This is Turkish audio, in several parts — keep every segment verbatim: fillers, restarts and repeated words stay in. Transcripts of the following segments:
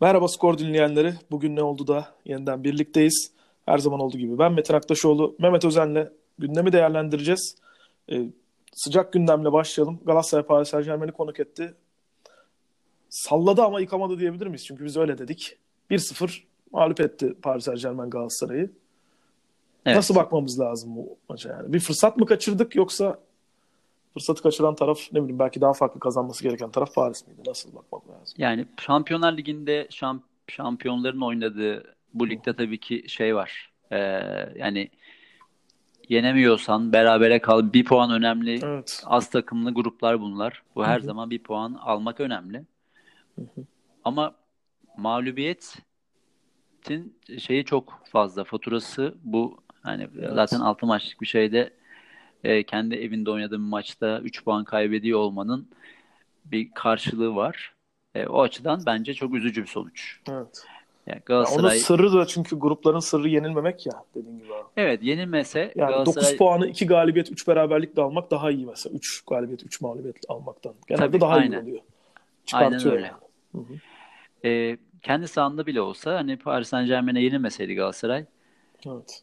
Merhaba Skor dinleyenleri. Bugün ne oldu da yeniden birlikteyiz. Her zaman olduğu gibi ben Metin Aktaşoğlu, Mehmet Özen'le gündemi değerlendireceğiz. Ee, sıcak gündemle başlayalım. Galatasaray Paris Saint-Germain'i konuk etti. Salladı ama yıkamadı diyebilir miyiz? Çünkü biz öyle dedik. bir sıfır mağlup etti Paris Saint-Germain Galatasaray'ı. Evet. Nasıl bakmamız lazım bu maça yani? Bir fırsat mı kaçırdık yoksa fırsatı kaçıran taraf ne bileyim belki daha farklı kazanması gereken taraf Paris miydi? Nasıl bakmak lazım? Yani Şampiyonlar Ligi'nde şamp- şampiyonların oynadığı bu ligde tabii ki şey var. Ee, yani yenemiyorsan berabere kal. Bir puan önemli. Evet. Az takımlı gruplar bunlar. Bu her Hı-hı. zaman bir puan almak önemli. Hı-hı. Ama mağlubiyetin şeyi çok fazla. Faturası bu. Yani evet. Zaten altı maçlık bir şeyde kendi evinde oynadığım maçta üç puan kaybediyor olmanın bir karşılığı var. E, o açıdan bence çok üzücü bir sonuç. Evet. Yani Galatasaray... Onun sırrı da çünkü grupların sırrı yenilmemek ya dediğin gibi. Evet, yenilmese yani Galatasaray... dokuz puanı iki galibiyet üç beraberlikle almak daha iyi mesela. üç galibiyet üç mağlubiyetle almaktan. Genelde tabii, daha aynen. iyi oluyor. Aynen öyle. Yani. E, kendi sahanda bile olsa hani Paris Saint-Germain'e yenilmeseydi Galatasaray. Evet.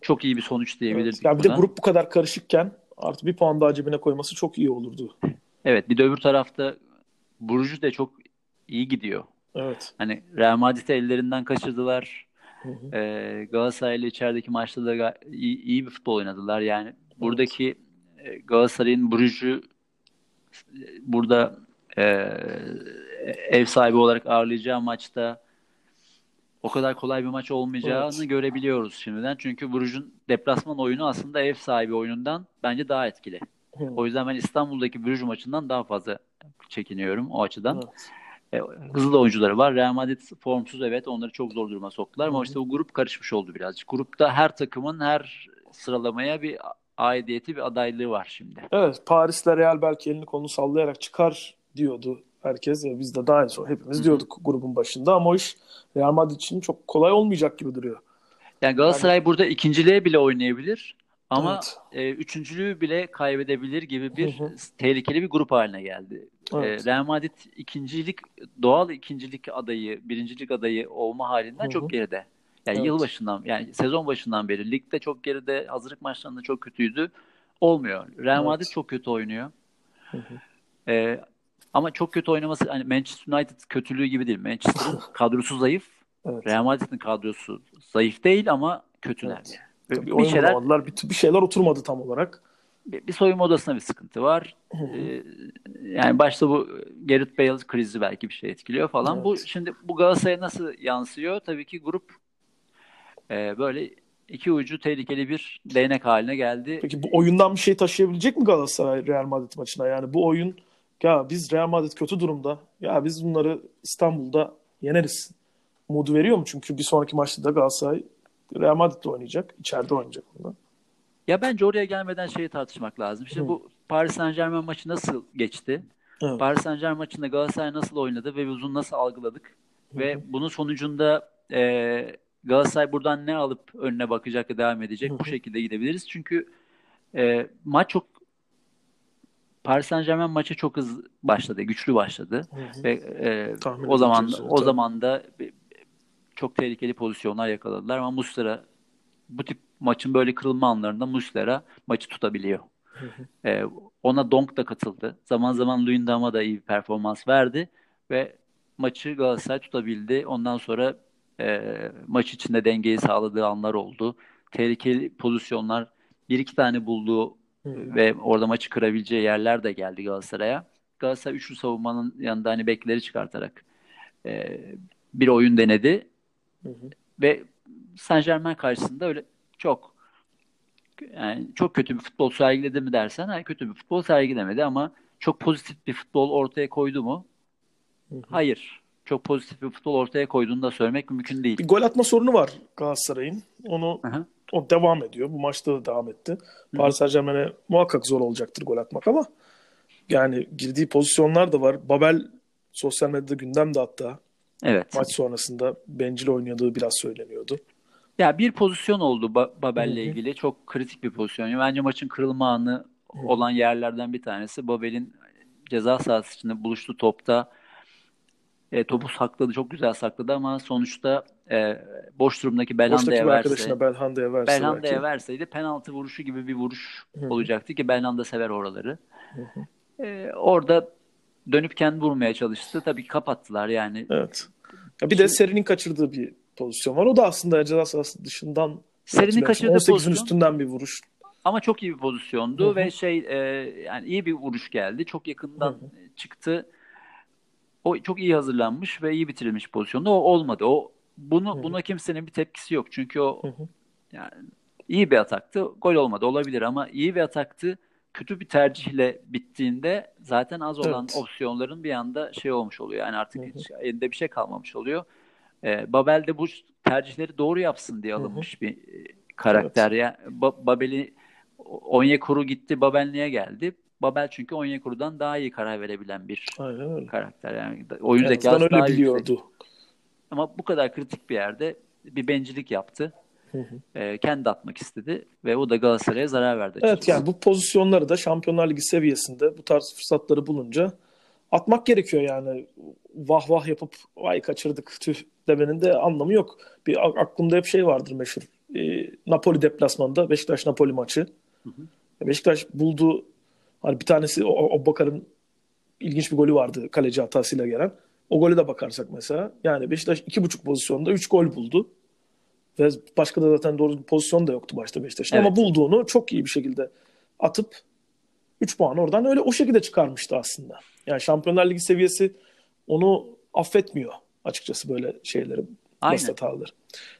Çok iyi bir sonuç diyebilirdik. Evet. Ya bir buna. De grup bu kadar karışıkken artı bir puan daha cebine koyması çok iyi olurdu. Evet, bir de öbür tarafta Brugge de çok iyi gidiyor. Evet. Hani Real Madrid'i ellerinden kaçırdılar. Ee, Galatasaray'la içerideki maçta da iyi, iyi bir futbol oynadılar. Yani buradaki evet. Galatasaray'ın Brugge'ü burada e, ev sahibi olarak ağırlayacağı maçta o kadar kolay bir maç olmayacağını evet. görebiliyoruz şimdiden. Çünkü Brugge'ün deplasman oyunu aslında ev sahibi oyunundan bence daha etkili. Evet. O yüzden ben İstanbul'daki Brugge maçından daha fazla çekiniyorum o açıdan. Evet. E, hızlı da oyuncuları var. Real Madrid formsuz, evet, onları çok zor duruma soktular. Ama işte o grup karışmış oldu birazcık. Grupta her takımın her sıralamaya bir aidiyeti, bir adaylığı var şimdi. Evet, Paris'le Real belki elini kolunu sallayarak çıkar diyordu herkes. Ya biz de daha en son hepimiz Hı-hı. diyorduk grubun başında ama o iş Real Madrid için çok kolay olmayacak gibi duruyor. Yani Galatasaray yani... burada ikinciliğe bile oynayabilir ama evet. e, üçüncülüğü bile kaybedebilir gibi bir Hı-hı. tehlikeli bir grup haline geldi. Evet. E, Real Madrid ikincilik, doğal ikincilik adayı, birincilik adayı olma halinden Hı-hı. çok geride. Yani evet. yılbaşından, yani sezon başından beri ligde çok geride, hazırlık maçlarında çok kötüydü. Olmuyor. Real evet. Madrid çok kötü oynuyor. Evet. Ama çok kötü oynaması, hani Manchester United kötülüğü gibi değil. Manchester'ın kadrosu zayıf. Evet. Real Madrid'in kadrosu zayıf değil ama kötüler. Evet. Tabii bir, şeyler, bir, bir şeyler oturmadı tam olarak. Bir, bir soyunma odasına bir sıkıntı var. ee, yani başta bu Gareth Bale krizi belki bir şey etkiliyor falan. Evet. Bu şimdi bu Galatasaray'a nasıl yansıyor? Tabii ki grup e, böyle iki ucu tehlikeli bir değnek haline geldi. Peki bu oyundan bir şey taşıyabilecek mi Galatasaray Real Madrid maçına? Yani bu oyun... Ya biz Real Madrid kötü durumda. Ya biz bunları İstanbul'da yeneriz. Modu veriyor mu? Çünkü bir sonraki maçta da Galatasaray Real Madrid'de oynayacak. İçeride oynayacak bundan. Ya bence oraya gelmeden şeyi tartışmak lazım. Şimdi Hı. bu Paris Saint-Germain maçı nasıl geçti? Hı. Paris Saint-Germain maçında Galatasaray nasıl oynadı ve uzun nasıl algıladık? Hı. Ve bunun sonucunda e, Galatasaray buradan ne alıp önüne bakacak ve devam edecek? Hı. Bu şekilde gidebiliriz. Çünkü e, maç çok Paris Saint-Germain maçı çok hızlı başladı, güçlü başladı hı hı. ve e, o zaman o zaman da çok tehlikeli pozisyonlar yakaladılar ama Muslera, bu tip maçın böyle kırılma anlarında Muslera maçı tutabiliyor. Hı hı. E, ona Donk da katıldı. Zaman zaman Luyendam'a da iyi bir performans verdi ve maçı Galatasaray tutabildi. Ondan sonra e, maç içinde dengeyi sağladığı anlar oldu. Tehlikeli pozisyonlar bir iki tane bulduğu ve orada maçı kırabileceği yerler de geldi Galatasaray'a. Galatasaray üçlü savunmanın yanında hani bekleri çıkartarak e, bir oyun denedi. Hı hı. Ve Saint-Germain karşısında öyle çok yani çok kötü bir futbol sergiledi mi dersen hayır, kötü bir futbol sergilemedi ama çok pozitif bir futbol ortaya koydu mu? Hı hı. Hayır. Çok pozitif bir futbol ortaya koyduğunu da söylemek mümkün değil. Bir gol atma sorunu var Galatasaray'ın. Onu hı hı. O devam ediyor. Bu maçta da devam etti. Paris Saint-Germain'e muhakkak zor olacaktır gol atmak ama yani girdiği pozisyonlar da var. Babel sosyal medyada gündemde hatta. Evet. Maç sonrasında bencil oynadığı biraz söyleniyordu. Ya bir pozisyon oldu ba- Babel'le ilgili. Çok kritik bir pozisyon. Bence maçın kırılma anı Hı-hı. olan yerlerden bir tanesi. Babel'in ceza sahası içinde buluştu topta. E, topu sakladı, çok güzel sakladı ama sonuçta e, boş durumdaki Belhanda'ya verse, Belhanda'ya verse Belhanda'ya verseydi penaltı vuruşu gibi bir vuruş Hı-hı. olacaktı ki Belhanda sever oraları. E, orada dönüp kendi vurmaya çalıştı. Tabii kapattılar yani. Evet. Ya bir de Seri'nin kaçırdığı bir pozisyon var. O da aslında ceza sahası dışından Seri'nin kaçırdığı on sekizin pozisyon, üstünden bir vuruş. Ama çok iyi bir pozisyondu Hı-hı. ve şey e, yani iyi bir vuruş geldi. Çok yakından Hı-hı. çıktı. O çok iyi hazırlanmış ve iyi bitirilmiş pozisyonda. O olmadı. O bunu Hı-hı. buna kimsenin bir tepkisi yok. Çünkü o Hı-hı. yani iyi bir ataktı. Gol olmadı. Olabilir ama iyi bir ataktı. Kötü bir tercihle bittiğinde zaten az olan evet. opsiyonların bir anda şey olmuş oluyor. Yani artık hiç elinde bir şey kalmamış oluyor. Ee, Babel de bu tercihleri doğru yapsın diye alınmış Hı-hı. bir karakter. Evet. Yani ba- Babel'i Onyekuru gitti, Babel niye geldi? Babel çünkü Onyekuru'dan daha iyi karar verebilen bir karakter. Yani oyun zekası daha biliyordu. Ama bu kadar kritik bir yerde bir bencillik yaptı. E, kendi atmak istedi ve o da Galatasaray'a zarar verdi. Evet açıkçası. Yani bu pozisyonları da Şampiyonlar Ligi seviyesinde bu tarz fırsatları bulunca atmak gerekiyor yani. Vah vah yapıp vay kaçırdık tüh demenin de anlamı yok. Bir aklımda hep şey vardır meşhur. E, Napoli deplasmanında Beşiktaş-Napoli maçı. Hı hı. Beşiktaş buldu hani bir tanesi o, o Bakar'ın ilginç bir golü vardı kaleci hatasıyla gelen. O golü de bakarsak mesela yani Beşiktaş iki buçuk pozisyonda üç gol buldu. Ve başka da zaten doğru pozisyon da yoktu başta Beşiktaş'ın. Evet. Ama bulduğunu çok iyi bir şekilde atıp üç puan oradan öyle o şekilde çıkarmıştı aslında. Yani Şampiyonlar Ligi seviyesi onu affetmiyor açıkçası böyle şeyleri, basit hataları.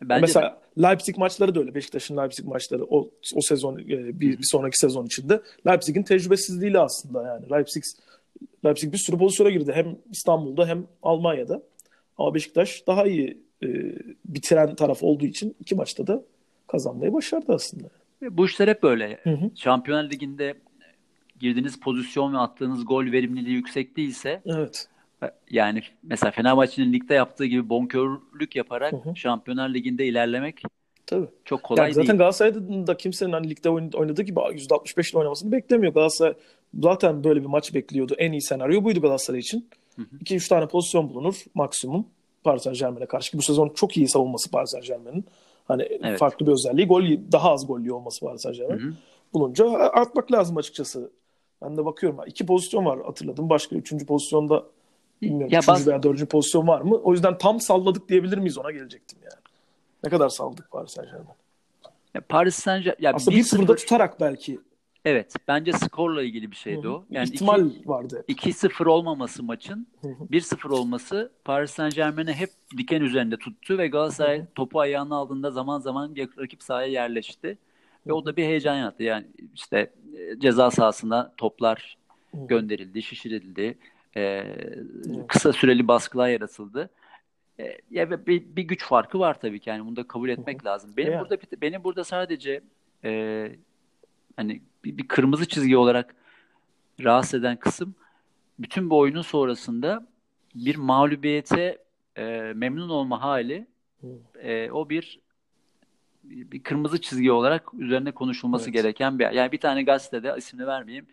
Mesela de... Leipzig maçları da öyle. Beşiktaş'ın Leipzig maçları o o sezon bir, bir sonraki sezon içinde Leipzig'in tecrübesizliğiyle aslında yani Leipzig Leipzig bir sürü pozisyona girdi hem İstanbul'da hem Almanya'da. Ama Beşiktaş daha iyi bitiren taraf olduğu için iki maçta da kazanmayı başardı aslında. Bu işler hep böyle. Hı hı. Şampiyonlar Ligi'nde girdiğiniz pozisyon ve attığınız gol verimliliği yüksek değilse evet. yani mesela Fenerbahçe'nin ligde yaptığı gibi bonkörlük yaparak hı hı. Şampiyonlar Ligi'nde ilerlemek tabii. çok kolay yani zaten değil. Zaten Galatasaray'da da kimsenin hani ligde oynadığı gibi yüzde altmış beş ile oynamasını beklemiyor. Galatasaray zaten böyle bir maç bekliyordu. En iyi senaryo buydu Galatasaray için. Hı hı. iki üç tane pozisyon bulunur maksimum. Paris Saint-Germain'e karşı ki bu sezon çok iyi savunması Paris Saint-Germain'in. Hani evet. farklı bir özelliği gol daha az gollü olması Paris Saint-Germain'in. Bulunca atmak lazım açıkçası. Ben de bakıyorum. İki pozisyon var hatırladım. Başka üçüncü pozisyonda bilmiyorum. Ya üçüncü bas... veya dördüncü pozisyon var mı? O yüzden tam salladık diyebilir miyiz? Ona gelecektim yani. Ne kadar salladık Paris Saint-Germain? Ya Paris Saint-Germain... Ya aslında bir sıfırda tutarak belki. Evet. Bence skorla ilgili bir şeydi Hı-hı. o. Yani İhtimal iki, vardı. iki sıfır olmaması maçın, Hı-hı. bir sıfır olması Paris Saint-Germain'i hep diken üzerinde tuttu ve Galatasaray Hı-hı. topu ayağına aldığında zaman zaman rakip sahaya yerleşti. Hı-hı. Ve o da bir heyecan yarattı. Yani işte ceza sahasına toplar Hı-hı. gönderildi, şişirildi. Ee, kısa süreli baskılar yaratıldı. Ee, ya bir, bir güç farkı var tabii ki. Yani bunu da kabul etmek Hı-hı. lazım. Benim e burada yani. benim burada sadece e, hani bir, bir kırmızı çizgi olarak rahatsız eden kısım bütün bu oyunun sonrasında bir mağlubiyete e, memnun olma hali e, o bir bir kırmızı çizgi olarak üzerine konuşulması evet. gereken bir yani bir tane gazetede ismini vermeyeyim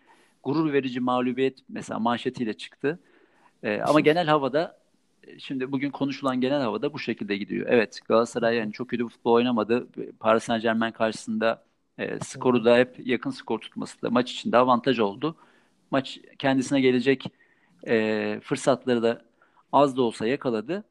gurur verici mağlubiyet mesela manşetiyle çıktı e, ama genel havada şimdi bugün konuşulan genel havada bu şekilde gidiyor. Evet Galatasaray yani çok kötü futbol oynamadı. Paris Saint-Germain karşısında E, skoru da hep yakın skor tutması da maç içinde avantaj oldu. Maç kendisine gelecek e, fırsatları da az da olsa yakaladı.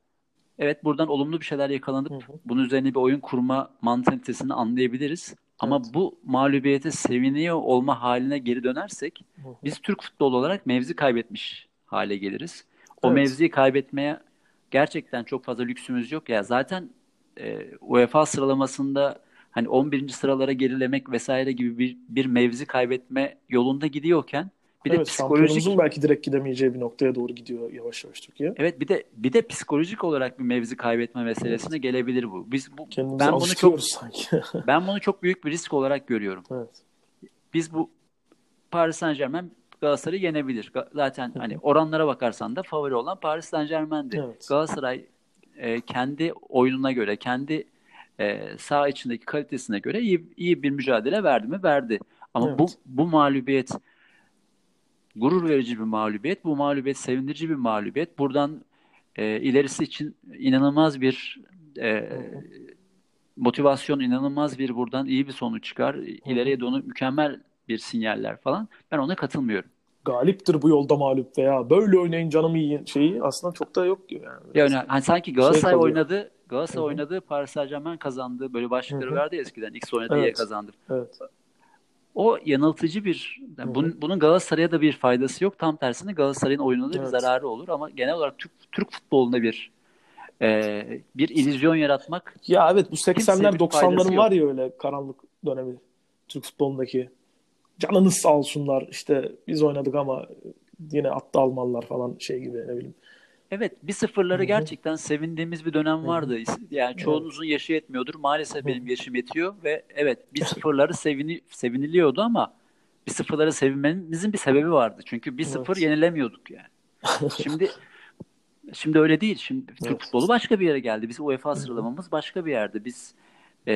Evet buradan olumlu bir şeyler yakalanıp hı hı. bunun üzerine bir oyun kurma mantalitesini anlayabiliriz. Ama evet. bu mağlubiyete seviniyor olma haline geri dönersek hı hı. biz Türk futbolu olarak mevzi kaybetmiş hale geliriz. O evet. mevziyi kaybetmeye gerçekten çok fazla lüksümüz yok. Ya zaten e, UEFA sıralamasında hani on birinci sıralara gerilemek vesaire gibi bir, bir mevzi kaybetme yolunda gidiyorken bir evet, de psikolojik belki direkt gidemeyeceği bir noktaya doğru gidiyor yavaş yavaş Türkiye. Evet bir de bir de psikolojik olarak bir mevzi kaybetme meselesine evet. gelebilir bu. Biz bu Kendimizi ben bunu çok sanki. ben bunu çok büyük bir risk olarak görüyorum. Evet. Biz bu Paris Saint-Germain Galatasaray'ı yenebilir. Zaten hani oranlara bakarsan da favori olan Paris Saint-Germain'di. Evet. Galatasaray e, kendi oyununa göre, kendi Ee, saha içindeki kalitesine göre iyi, iyi bir mücadele verdi mi? Verdi. Ama evet. bu bu mağlubiyet gurur verici bir mağlubiyet. Bu mağlubiyet sevindirici bir mağlubiyet. Buradan e, ilerisi için inanılmaz bir e, motivasyon, inanılmaz bir buradan iyi bir sonuç çıkar. İleriye dönük mükemmel bir sinyaller falan. Ben ona katılmıyorum. Galiptir bu yolda mağlup veya böyle oynayın canım iyi şeyi aslında çok da yok diyor yani. Yani hani sanki Galatasaray şey oynadı, Galatasaray Hı-hı. oynadı, Paris Saint-Germain kazandı. Böyle başlıkları Hı-hı. verdi eskiden. X oynadı, evet. Y kazandı. Evet. O yanıltıcı bir, yani bunun, bunun Galatasaray'a da bir faydası yok. Tam tersine Galatasaray'ın oyununa da evet. bir zararı olur ama genel olarak Türk, Türk futbolunda bir e, bir illüzyon yaratmak. Ya evet bu seksenler doksanların var ya öyle karanlık dönemi Türk futbolundaki. Canınız sağ olsunlar işte biz oynadık ama yine attı Almanlar falan şey gibi ne bileyim. Evet bir sıfırları Hı-hı. gerçekten sevindiğimiz bir dönem vardı. Yani çoğunuzun yaşı yetmiyordur. Maalesef Hı-hı. benim yaşım yetiyor ve evet bir sıfırları sevini, seviniliyordu ama bir sıfırları sevinmemizin bir sebebi vardı. Çünkü bir sıfır evet. yenilemiyorduk yani. Şimdi şimdi öyle değil. Şimdi Türk evet. futbolu başka bir yere geldi. Biz UEFA sıralamamız başka bir yerde. Biz e,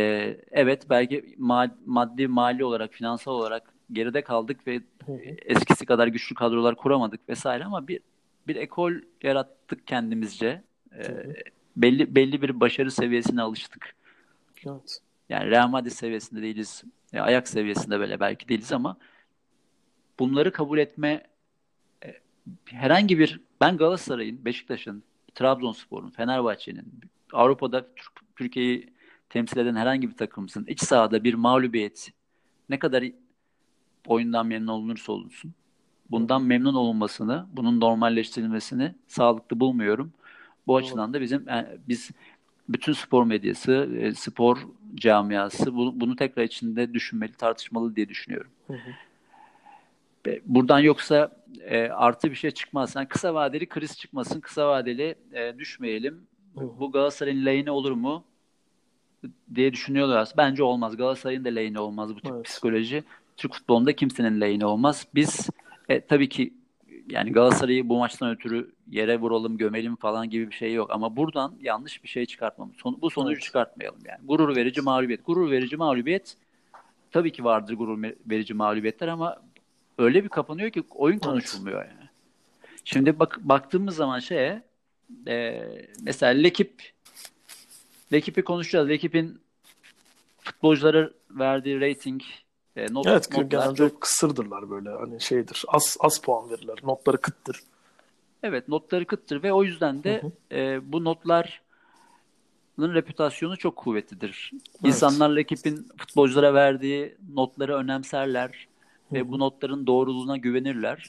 evet belki ma- maddi mali olarak finansal olarak geride kaldık ve eskisi kadar güçlü kadrolar kuramadık vesaire ama bir bir ekol yarattık kendimizce. Ee, belli belli bir başarı seviyesine alıştık. Evet. Yani Real Madrid seviyesinde değiliz. Ajax seviyesinde böyle belki değiliz ama bunları kabul etme herhangi bir ben Galatasaray'ın, Beşiktaş'ın, Trabzonspor'un, Fenerbahçe'nin Avrupa'da Türkiye'yi temsil eden herhangi bir takımsın. İç sahada bir mağlubiyet ne kadar oyundan memnun olunursa olunsun. Bundan memnun olunmasını, bunun normalleştirilmesini sağlıklı bulmuyorum. Bu Doğru. açıdan da bizim yani biz bütün spor medyası, spor camiası bu, bunu tekrar içinde düşünmeli, tartışmalı diye düşünüyorum. Hı hı. Buradan yoksa e, artı bir şey çıkmaz. Yani kısa vadeli kriz çıkmasın, kısa vadeli e, düşmeyelim. Hı hı. Bu Galatasaray'ın lehine olur mu diye düşünüyorlar. Bence olmaz. Galatasaray'ın da lehine olmaz bu tip evet. psikoloji. Türk futbolunda kimsenin lehine olmaz. Biz e, tabii ki yani Galatasaray'ı bu maçtan ötürü yere vuralım, gömelim falan gibi bir şey yok. Ama buradan yanlış bir şey çıkartmamız. Son, bu sonucu evet. çıkartmayalım yani. Gurur verici mağlubiyet. Gurur verici mağlubiyet tabii ki vardır gurur verici mağlubiyetler ama öyle bir kapanıyor ki oyun konuşulmuyor yani. Şimdi bak, baktığımız zaman şeye e, mesela Lekip Lekip'i konuşacağız. Lekip'in futbolculara verdiği rating E, not, evet notlar genelde çok kısırdırlar böyle hani şeydir az az puan verirler notları kıttır. Evet notları kıttır ve o yüzden de e, bu notların reputasyonu çok kuvvetlidir. Evet. İnsanlar ekibin futbolculara verdiği notları önemserler Hı-hı. ve bu notların doğruluğuna güvenirler.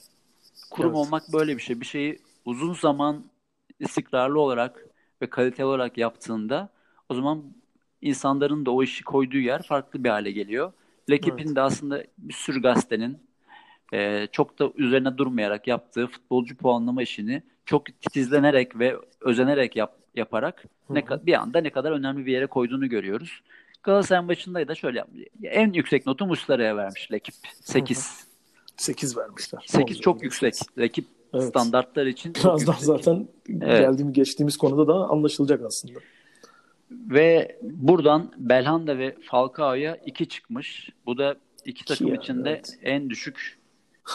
Kurum evet. olmak böyle bir şey. Bir şeyi uzun zaman istikrarlı olarak ve kaliteli olarak yaptığında o zaman insanların da o işi koyduğu yer farklı bir hale geliyor. Lekip'in evet. de aslında bir sürü gazetenin e, çok da üzerine durmayarak yaptığı futbolcu puanlama işini çok titizlenerek ve özenerek yap, yaparak ne ka- bir anda ne kadar önemli bir yere koyduğunu görüyoruz. Galatasaray'ın başındaydı da şöyle yapmış. En yüksek notu Muslera'ya vermiş Lekip. sekiz. sekiz vermişler. sekiz çok yüksek. Lekip evet. standartlar için biraz daha zaten evet. geldiğimiz geçtiğimiz konuda da anlaşılacak aslında. Ve buradan Belhanda ve Falcao'ya iki çıkmış. Bu da iki takım ya, içinde evet. en düşük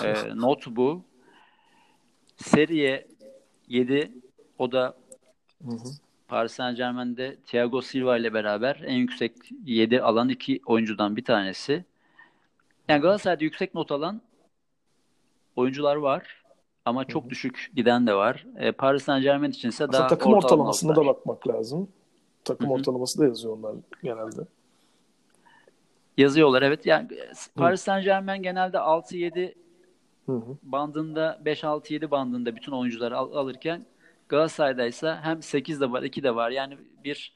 e, not bu. Seriye yedi. O da hı hı. Paris Saint-Germain'de Thiago Silva ile beraber en yüksek yedi alan iki oyuncudan bir tanesi. Yani Galatasaray'da yüksek not alan oyuncular var. Ama çok hı hı. düşük giden de var. E, Paris Saint-Germain içinse aslında daha takım ortalamasına da bakmak lazım. Takım Hı-hı. ortalaması da yazıyor onlar genelde. Yazıyorlar evet. Yani Paris Saint-Germain genelde altı yedi Hı-hı. bandında, beş altı yedi bandında bütün oyuncuları al- alırken Galatasaray'da ise hem sekiz de var, iki de var. Yani bir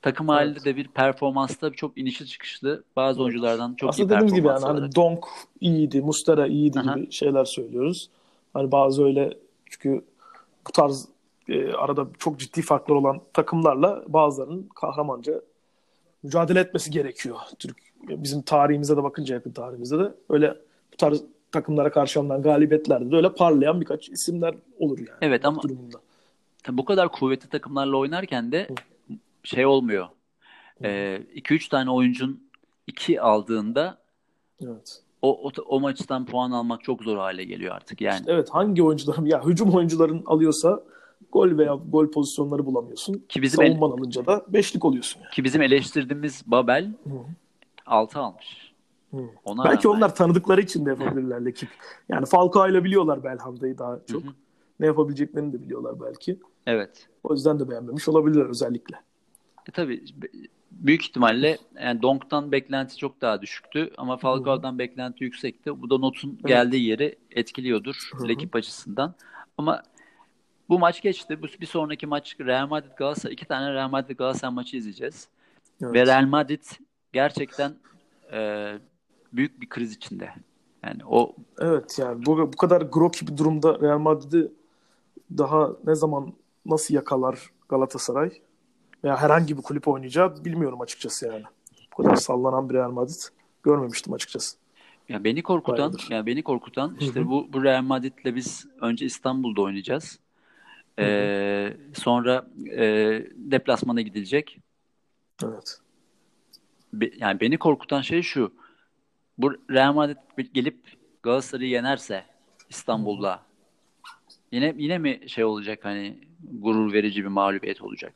takım evet. halinde de bir performansta çok inişli çıkışlı bazı evet. oyunculardan çok aslında iyi performans gibi yani, hani Donk iyiydi, Muslera iyiydi Aha. gibi şeyler söylüyoruz. Hani bazı öyle çünkü bu tarz arada çok ciddi farklar olan takımlarla bazılarının kahramanca mücadele etmesi gerekiyor. Türk bizim tarihimize de bakınca yakın tarihimizde de öyle bu tarz takımlara karşı alınan galibiyetlerde de öyle parlayan birkaç isimler olur yani. Evet ama bu kadar kuvvetli takımlarla oynarken de Hı. şey olmuyor. iki üç e, tane oyuncun iki aldığında evet. o, o o maçtan puan almak çok zor hale geliyor artık yani. İşte evet, hangi oyuncuların ya hücum oyuncuların alıyorsa gol veya gol pozisyonları bulamıyorsun. Ki bizim savunman ele... alınca da beşlik oluyorsun. Yani. Ki bizim eleştirdiğimiz Babel altı almış. Ona belki onlar yani tanıdıkları için de yapabilirler Lekip. Yani Falcao'yla biliyorlar Belhanda'yı daha çok. Hı hı. Ne yapabileceklerini de biliyorlar belki. Evet. O yüzden de beğenmemiş olabilirler özellikle. E tabii büyük ihtimalle yani Donk'tan beklenti çok daha düşüktü ama Falcao'dan beklenti yüksekti. Bu da notun evet. geldiği yeri etkiliyordur Lekip açısından. Ama bu maç geçti. Bu bir sonraki maç Real Madrid Galatasaray. İki tane Real Madrid Galatasaray maçı izleyeceğiz. Evet. Ve Real Madrid gerçekten e, büyük bir kriz içinde. Yani o evet yani bu, bu kadar groki bir durumda Real Madrid'i daha ne zaman nasıl yakalar Galatasaray veya herhangi bir kulüp oynayacağı bilmiyorum açıkçası yani. Bu kadar sallanan bir Real Madrid görmemiştim açıkçası. Ya beni korkutan, Bayıldır. ya beni korkutan işte Hı-hı. bu bu Real Madrid'le biz önce İstanbul'da oynayacağız. Ee, sonra e, deplasmana gidilecek. Evet. Be, yani beni korkutan şey şu. Bu Real Madrid gelip Galatasaray'ı yenerse İstanbul'da Hı-hı. yine yine mi şey olacak, hani gurur verici bir mağlubiyet olacak?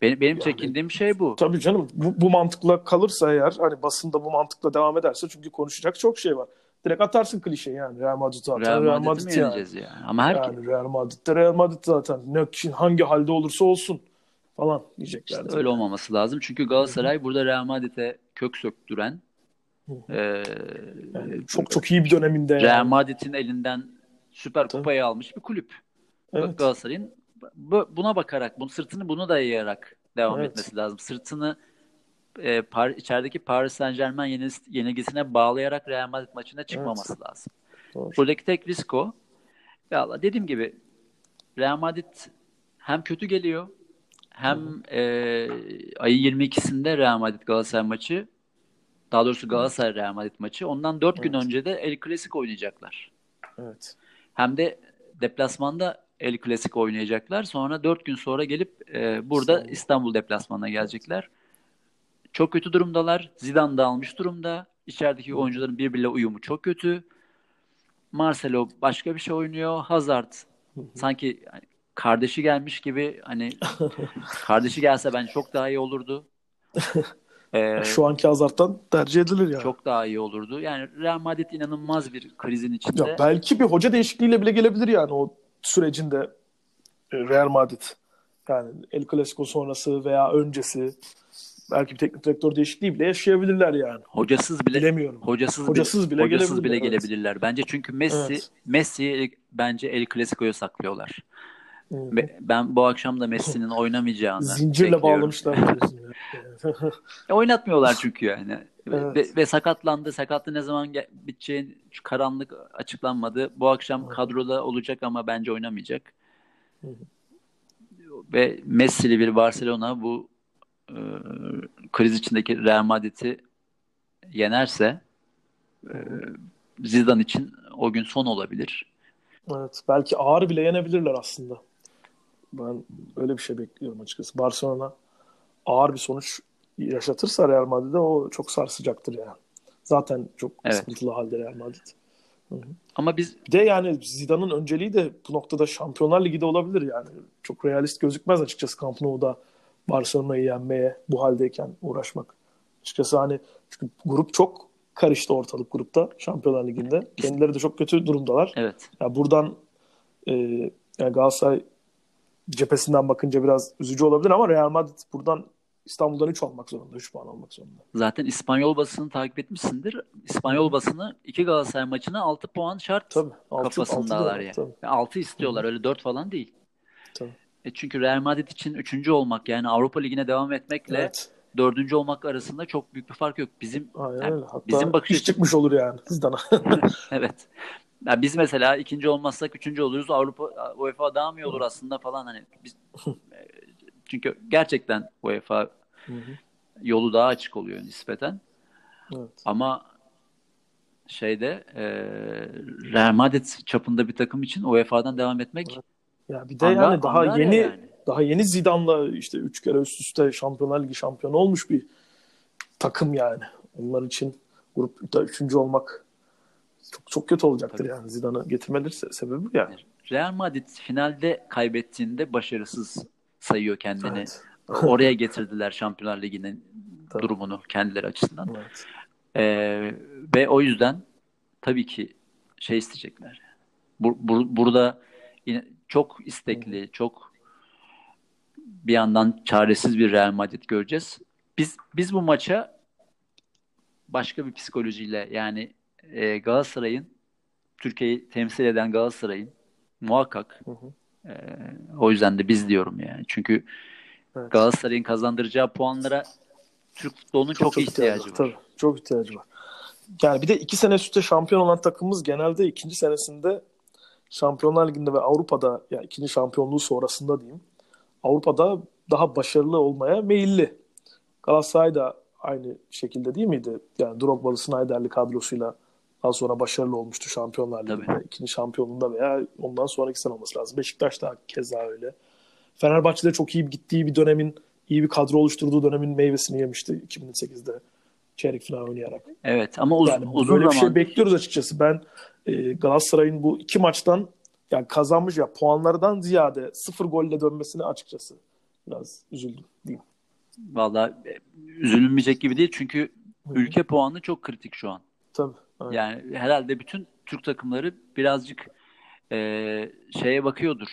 Benim, benim yani, çekindiğim şey bu. Tabii canım, bu, bu mantıkla kalırsa eğer, hani basında bu mantıkla devam ederse, çünkü konuşacak çok şey var. Direkt atarsın klişe yani Real Madrid zaten. Real, Real Madrid mi yeneceğiz yani? yani. Ama her yani Real Madrid'de Real Madrid zaten. Ne kişinin hangi halde olursa olsun falan diyecekler. İşte öyle olmaması lazım. Çünkü Galatasaray Hı-hı. burada Real Madrid'e kök söktüren e, yani çok çok iyi bir döneminde. Real yani. Madrid'in elinden Süper Tabii. Kupayı almış bir kulüp. Evet. Galatasaray'ın buna bakarak, bunun sırtını bunu dayayarak devam evet. etmesi lazım. Sırtını e, par, içerideki Paris Saint-Germain yenilgisine bağlayarak Real Madrid maçına çıkmaması evet. lazım. Doğru. Buradaki tek risk o. Vallahi dediğim gibi Real Madrid hem kötü geliyor, hem e, ayın yirmi ikisinde Real Madrid Galatasaray maçı, daha doğrusu Galatasaray Real Madrid maçı. Ondan dört evet. gün önce de El Clásico oynayacaklar. Evet. Hem de deplasmanda El Clásico oynayacaklar. Sonra dört gün sonra gelip e, burada İstanbul, İstanbul deplasmanına gelecekler. Çok kötü durumdalar. Zidane dağılmış durumda. İçerideki oyuncuların birbiriyle uyumu çok kötü. Marcelo başka bir şey oynuyor. Hazard sanki kardeşi gelmiş gibi, hani kardeşi gelse bence çok daha iyi olurdu. Ee, Şu anki Hazard'dan tercih edilir yani. Çok daha iyi olurdu. Yani Real Madrid inanılmaz bir krizin içinde. Ya belki bir hoca değişikliğiyle bile gelebilir yani o sürecinde Real Madrid. Yani El Clasico sonrası veya öncesi belki bir teknik direktör değişikliği bile yaşayabilirler yani. Hocasız bile bilemiyorum. Hocasız, hocasız bile, bile hocasız bile gelebilirler. gelebilirler. Bence çünkü Messi evet. Messi bence El Clasico'ya saklıyorlar. Ben bu akşam da Messi'nin oynamayacağını zincirle bekliyorum. Bağlamışlar. e, oynatmıyorlar çünkü yani. Evet. Ve, ve sakatlandı. Sakatlı ne zaman ge- biteceği karanlık açıklanmadı. Bu akşam evet. kadroda olacak ama bence oynamayacak. Evet. Ve Messi'li bir Barcelona bu e, kriz içindeki Real Madrid'i yenerse e, Zidane için o gün son olabilir. Evet. Belki ağır bile yenebilirler aslında. Ben öyle bir şey bekliyorum açıkçası. Barcelona ağır bir sonuç yaşatırsa Real Madrid'e o çok sarsacaktır yani. Zaten çok evet. sıkıntılı halde Real Madrid. Hı-hı. Ama biz bir de yani Zidane'ın önceliği de bu noktada Şampiyonlar Ligi'de olabilir yani. Çok realist gözükmez açıkçası Camp Nou'da Barcelona'yı yenmeye, bu haldeyken uğraşmak. Açıkçası hani çünkü grup çok karıştı, ortalık grupta Şampiyonlar Ligi'nde. Kendileri de çok kötü durumdalar. Evet. Yani buradan e, yani Galatasaray cephesinden bakınca biraz üzücü olabilir ama Real Madrid buradan İstanbul'dan üç almak zorunda. üç puan almak zorunda. Zaten İspanyol basını takip etmişsindir. İspanyol basını iki Galatasaray maçına altı puan şart tabii, altı, kafasındalar altı ya. Tabii. Yani altı istiyorlar. Hı. Öyle dört falan değil. Tabii. E çünkü Real Madrid için üçüncü olmak, yani Avrupa Ligi'ne devam etmekle evet. dördüncü olmak arasında çok büyük bir fark yok. Bizim Aynen, yani bizim bakış açımız çıkmış olur yani sizden. evet. Yani biz mesela ikinci olmazsak üçüncü oluruz. Avrupa UEFA daha mı olur aslında falan, hani biz çünkü gerçekten UEFA yolu daha açık oluyor nispeten. Evet. Ama şeyde e, Real Madrid çapında bir takım için U E F A'dan devam etmek ya bir de anlar, yani daha yeni ya yani. Daha yeni Zidane'la işte üç kere üst üste Şampiyonlar Ligi şampiyonu olmuş bir takım yani. Onlar için grupta üçüncü olmak çok çok kötü olacaktır. Tabii. Yani Zidane'ı getirmeleri sebebi yani. Real Madrid finalde kaybettiğinde başarısız sayıyor kendini. Evet. Oraya getirdiler Şampiyonlar Ligi'nin tabii. durumunu kendileri açısından. Evet. Ee, ve o yüzden tabii ki şey isteyecekler. Bur- bur- burada çok istekli, çok bir yandan çaresiz bir Real Madrid göreceğiz. Biz biz bu maça başka bir psikolojiyle, yani e, Galatasaray'ın, Türkiye'yi temsil eden Galatasaray'ın muhakkak hı hı. E, o yüzden de biz diyorum yani. Çünkü evet. Galatasaray'ın kazandıracağı puanlara Türk futbolunun çok, çok, çok ihtiyacı var. Tabii, çok ihtiyacı var. Yani bir de iki sene üstte şampiyon olan takımımız genelde ikinci senesinde Şampiyonlar Ligi'nde ve Avrupa'da, yani ikinci şampiyonluğu sonrasında diyeyim, Avrupa'da daha başarılı olmaya meyilli. Galatasaray da aynı şekilde değil miydi? Yani Drogba'lı, Snyder'li kadrosuyla daha sonra başarılı olmuştu Şampiyonlar Ligi'nde. İkinci şampiyonluğunda veya ondan sonraki sene olması lazım. Beşiktaş da keza öyle. Fenerbahçe'de çok iyi gittiği bir dönemin, iyi bir kadro oluşturduğu dönemin meyvesini yemişti iki bin sekizde çeyrek final oynayarak. Evet ama uzun yani uzun zaman. Bir şey bekliyoruz açıkçası. Ben e, Galatasaray'ın bu iki maçtan, yani kazanmış ya puanlardan ziyade sıfır golle dönmesini açıkçası biraz üzüldüm diyeyim. Vallahi üzülünmeyecek gibi değil çünkü ülke puanı çok kritik şu an. Tabii. Evet. Yani herhalde bütün Türk takımları birazcık e, şeye bakıyordur.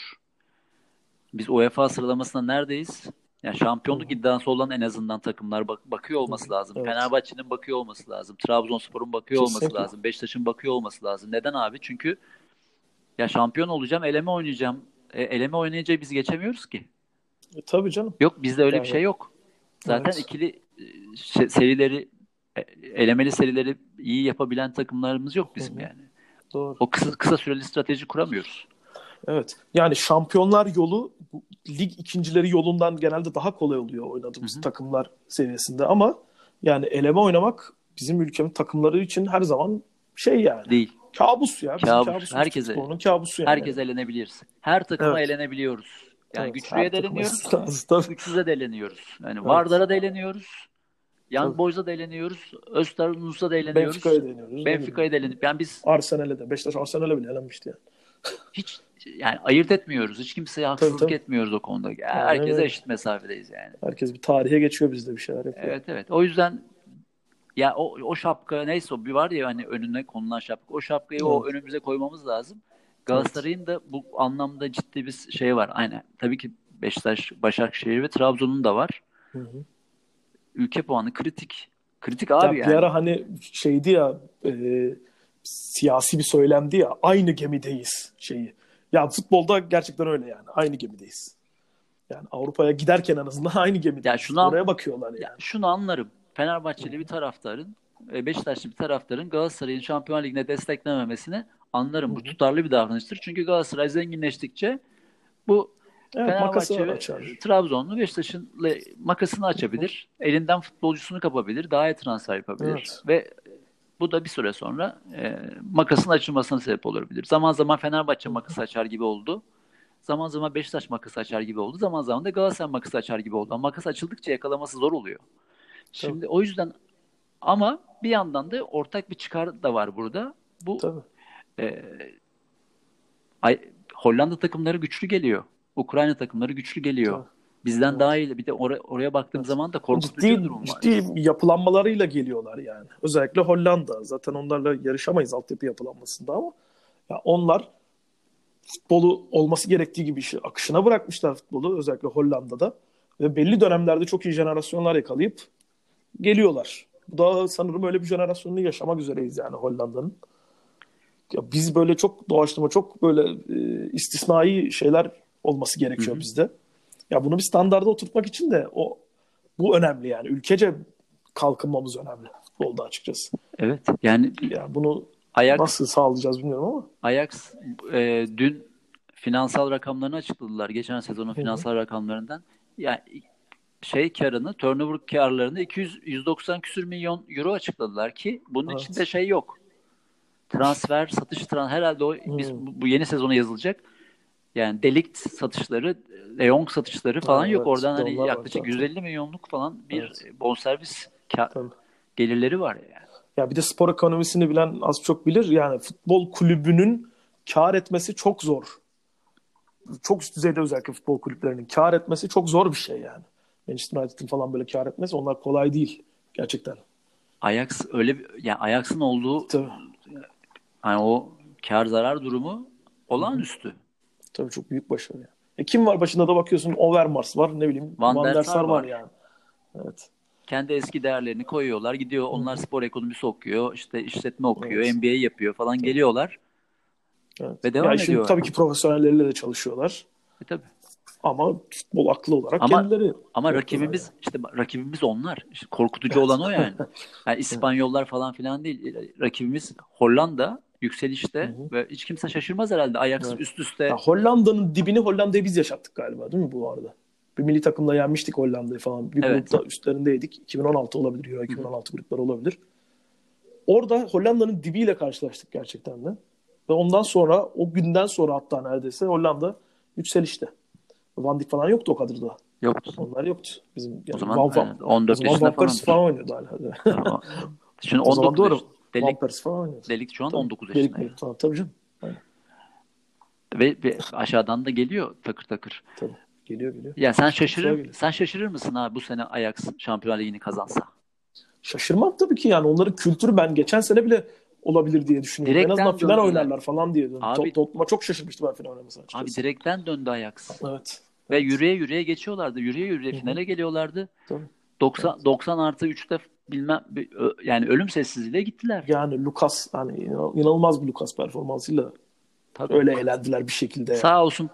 Biz UEFA sıralamasında neredeyiz? Yani şampiyonluk iddiası olan en azından takımlar bak- bakıyor olması lazım. Evet. Fenerbahçe'nin bakıyor olması lazım. Trabzonspor'un bakıyor kesinlikle. Olması lazım. Beşiktaş'ın bakıyor olması lazım. Neden abi? Çünkü ya şampiyon olacağım, eleme oynayacağım. E, eleme oynayınca biz geçemiyoruz ki. E, tabii canım. Yok bizde öyle yani. Bir şey yok. Zaten evet. ikili şey, serileri, elemeli serileri iyi yapabilen takımlarımız yok bizim Hı-hı. yani. Doğru. O kısa, kısa süreli strateji kuramıyoruz. Evet. Yani şampiyonlar yolu lig ikincileri yolundan genelde daha kolay oluyor oynadığımız Hı-hı. takımlar seviyesinde ama yani eleme oynamak bizim ülkenin takımları için her zaman şey yani. Değil. Kabus ya. Bizim kabus. Kabus. Herkese. Onun kabusu yani. Herkese elenebiliriz. Her takıma evet. elenebiliyoruz. Yani evet, güçlüye de eleniyoruz, güçsüze de eleniyoruz. Yani evet. Vardar'a da eleniyoruz, Young Boys'a da eleniyoruz, Öztarunus'a da eleniyoruz. Benfica'ya da eleniyoruz. Benfica'ya da eleniyoruz. Yani biz Arsenal'e de, Beşiktaş Arsenal'e bile elenmişti yani. Hiç yani ayırt etmiyoruz, hiç kimseye haksızlık tabii, tabii. etmiyoruz o konuda. Yani yani herkese evet. eşit mesafedeyiz yani. Herkes bir tarihe geçiyor, bizde bir şeyler yapıyor. Evet evet. O yüzden ya o, o şapka neyse o bir var ya hani önüne konulan şapka. O şapkayı evet. o önümüze koymamız lazım. Galatasaray'ın da bu anlamda ciddi bir şey var. Aynen. Tabii ki Beşiktaş, Başakşehir ve Trabzon'un da var. Hı hı. Ülke puanı kritik. Kritik abi ya yani. Bir ara hani şeydi ya e, siyasi bir söylemdi ya, aynı gemideyiz şeyi. Ya futbolda gerçekten öyle yani. Aynı gemideyiz. Yani Avrupa'ya giderken en azından aynı gemideyiz. Ya şunu Oraya an... bakıyorlar yani. Ya şunu anlarım. Fenerbahçeli hı. bir taraftarın, Beşiktaşlı bir taraftarın Galatasaray'ın Şampiyonlar Ligi'ne desteklememesini anlarım. Hı-hı. Bu tutarlı bir davranıştır. Çünkü Galatasaray zenginleştikçe bu evet, Fenerbahçe ve Trabzonlu Beşiktaş'ın makasını açabilir. Hı-hı. Elinden futbolcusunu kapabilir. Daha iyi transfer yapabilir. Evet. Ve bu da bir süre sonra e, makasın açılmasına sebep olabilir. Zaman zaman Fenerbahçe makası açar gibi oldu. Zaman zaman Beşiktaş makası açar gibi oldu. Zaman zaman da Galatasaray makası açar gibi oldu. Ama makas açıldıkça yakalaması zor oluyor. Şimdi tabii. o yüzden ama bir yandan da ortak bir çıkar da var burada. Bu tabii. Ee, Ay, Hollanda takımları güçlü geliyor. Ukrayna takımları güçlü geliyor. Tamam. Bizden evet. daha iyi. Bir de or- oraya baktığım evet. zaman da korkutucu ciddi, durum var. Ciddi yapılanmalarıyla geliyorlar yani. Özellikle Hollanda. Zaten onlarla yarışamayız altyapı yapılanmasında ama ya onlar futbolu olması gerektiği gibi işi akışına bırakmışlar futbolu. Özellikle Hollanda'da. Ve belli dönemlerde çok iyi jenerasyonlar yakalayıp geliyorlar. Bu da sanırım öyle bir jenerasyonunu yaşamak üzereyiz yani Hollanda'nın. Ya biz böyle çok doğaçlama, çok böyle e, istisnai şeyler olması gerekiyor Hı-hı. bizde. Ya bunu bir standarda oturtmak için de o bu önemli yani. Ülkece kalkınmamız önemli oldu açıkçası. Evet. Yani ya bunu Ajax, nasıl sağlayacağız bilmiyorum ama. Ajax e, dün finansal rakamlarını açıkladılar. Geçen sezonun Hı-hı. finansal rakamlarından. Yani şey karını, turnover karlarını iki yüz doksan küsür milyon euro açıkladılar ki bunun evet. içinde şey yok. Transfer, satış, transfer herhalde o, biz bu yeni sezona yazılacak. Yani Delikt satışları, De Jong satışları falan evet, yok. Oradan hani yaklaşık var, yüz elli milyonluk falan bir evet. bonservis ka- gelirleri var yani. Ya bir de spor ekonomisini bilen az çok bilir. Yani futbol kulübünün kar etmesi çok zor. Çok üst düzeyde özellikle futbol kulüplerinin kar etmesi çok zor bir şey yani. Manchester United'ın falan böyle kar etmesi, onlar kolay değil gerçekten. Ajax öyle bir, yani Ajax'ın olduğu tabii. Yani o kar zarar durumu olağanüstü. Tabii çok büyük başarı yani. E kim var başında da bakıyorsun, Overmars var, ne bileyim Van, Van der Sar var yani. Evet. Kendi eski değerlerini koyuyorlar, gidiyor onlar spor ekonomisi okuyor, işte işletme okuyor, evet. M B A yapıyor falan, geliyorlar. Evet. Ve devam yani ediyor. Tabii ki profesyonelleriyle de çalışıyorlar. E tabii. Ama futbol aklı olarak ama, kendileri. Ama rakibimiz yani. işte rakibimiz onlar. İşte korkutucu evet. olan o yani. Yani İspanyollar falan filan değil. Rakibimiz Hollanda yükselişte, hı hı. ve hiç kimse şaşırmaz herhalde Ajax evet. üst üste. Ya Hollanda'nın dibini Hollanda'yı biz yaşattık galiba değil mi bu arada? Bir milli takımla yenmiştik Hollanda'yı falan. Bir evet. grupta üstlerindeydik. iki bin on altı olabilir. Euro iki bin on altı grupları olabilir. Orada Hollanda'nın dibiyle karşılaştık gerçekten de. Ve ondan sonra, o günden sonra hatta neredeyse Hollanda yükselişte. Van Dijk falan yoktu o kadroda. Yoktu. Onlar yoktu. Bizim yani o zaman Van, yani on dört yaşında Van Persie falan oynuyordu hala. Tamam. Şimdi o zaman doğru. Delik, Van Persie falan oynuyordu. Delik şu an tabii, on dokuz yaşında. Delik yani. Tamam, tabii canım. Aynen. Ve, ve aşağıdan da geliyor takır takır. Tabii. Geliyor geliyor. Ya sen şaşırır, sen şaşırır mısın abi bu sene Ajax Şampiyonlar Ligi'ni kazansa? Şaşırmam tabii ki yani, onların kültürü ben geçen sene bile olabilir diye düşünüyorum. Direkten en azından döndüler. Final oynarlar falan diye. Tottenham'a çok şaşırmıştım ben final oynaması açıkçası. Abi direkten döndü Ajax. Evet. Ve evet. yürüye yürüye geçiyorlardı. Yürüye yürüye Hı-hı. finale geliyorlardı. Tabii. doksan, doksan artı üçte bilmem yani ölüm sessizliğiyle gittiler. Yani Lucas hani inanılmaz bir Lucas performansıyla tabii. öyle eğlendiler bir şekilde. Yani. Sağ olsun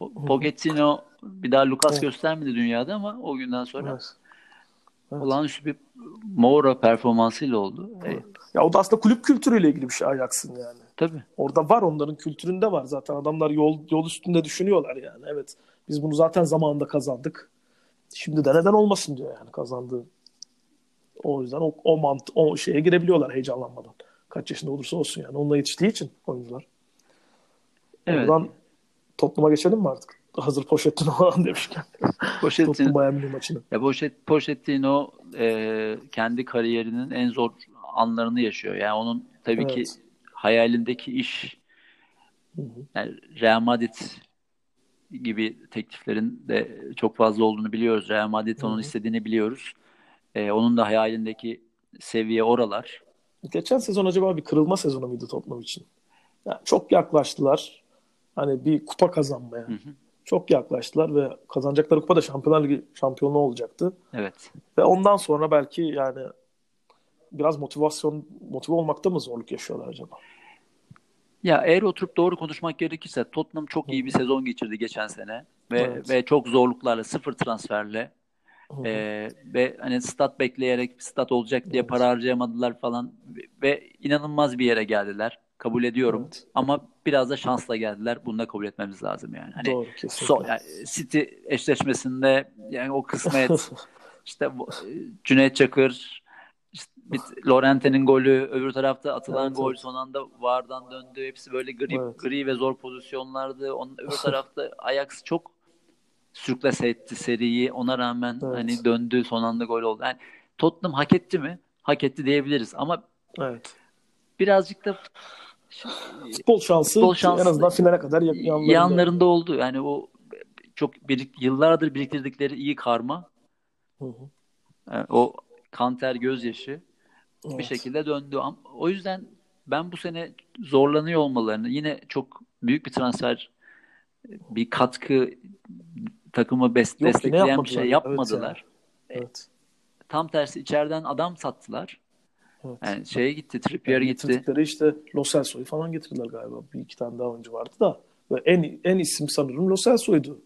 po- Pochettino bir daha Lucas evet. göstermedi dünyada ama o günden sonra evet. Evet. olağanüstü bir Moura performansıyla oldu. Evet. Ya o da aslında kulüp kültürüyle ilgili bir şey Ajax'ın yani. Tabii. Orada var, onların kültüründe var zaten. Adamlar yol yol üstünde düşünüyorlar yani. Evet. Biz bunu zaten zamanında kazandık. Şimdi de neden olmasın diyor yani kazandığı. O yüzden o o, mant- o şeye girebiliyorlar heyecanlanmadan. Kaç yaşında olursa olsun yani. Onunla yetiştiği için oyuncular. Evet. Oradan topluma geçelim mi artık? Hazır Pochettino falan demişken. Pochettino. Tottenham Bayern Münih maçını. Ya Pochettino, Pochettino e, kendi kariyerinin en zor anlarını yaşıyor. Yani onun tabii evet. ki hayalindeki iş, yani Real Madrid gibi tekliflerin de çok fazla olduğunu biliyoruz. Real Madrid onun Hı-hı. istediğini biliyoruz. E, onun da hayalindeki seviye oralar. Geçen sezon acaba bir kırılma sezonu muydu Tottenham için? Yani çok yaklaştılar. Hani bir kupa kazanmaya. Hı hı. Çok yaklaştılar ve kazanacakları kupa da Şampiyonlar Ligi şampiyonluğu olacaktı. Evet. Ve ondan sonra belki yani biraz motivasyon motive olmakta mı zorluk yaşıyorlar acaba? Ya eğer oturup doğru konuşmak gerekirse Tottenham çok iyi bir sezon geçirdi geçen sene ve evet. ve çok zorluklarla, sıfır transferle e, ve hani stat bekleyerek stat olacak diye evet. para harcayamadılar falan ve inanılmaz bir yere geldiler. Kabul ediyorum. Evet. Ama biraz da şansla geldiler. Bunu da kabul etmemiz lazım yani. Hani doğru, so, yani City eşleşmesinde yani o kısmet işte Cüneyt Çakır, işte Llorente'nin golü, öbür tarafta atılan evet, gol evet. son anda VAR'dan döndü. Hepsi böyle gri, evet. gri ve zor pozisyonlardı. Onun öbür tarafta Ajax çok sürklese etti seriyi. Ona rağmen evet. hani döndü, son anda gol oldu. Yani Tottenham hak etti mi? Hak etti diyebiliriz ama evet. birazcık da futbol şansı, futbol şansı en azından finale kadar yanlarında, yanlarında oldu. Yani o çok birik, yıllardır biriktirdikleri iyi karma, hı hı. Yani o kan ter gözyaşı evet. bir şekilde döndü. O yüzden ben bu sene zorlanıyor olmalarını, yine çok büyük bir transfer, bir katkı, takımı best, Yok, destekleyen bir şey yapmadılar. Evet, yani. evet. Tam tersi içeriden adam sattılar. Evet. Yani şeye gitti, Trippier'e yani gitti. İşte Lo Celso'yu falan getirdiler galiba. Bir iki tane daha oyuncu vardı da. Ve en en isim sanırım Lo Celso'ydu.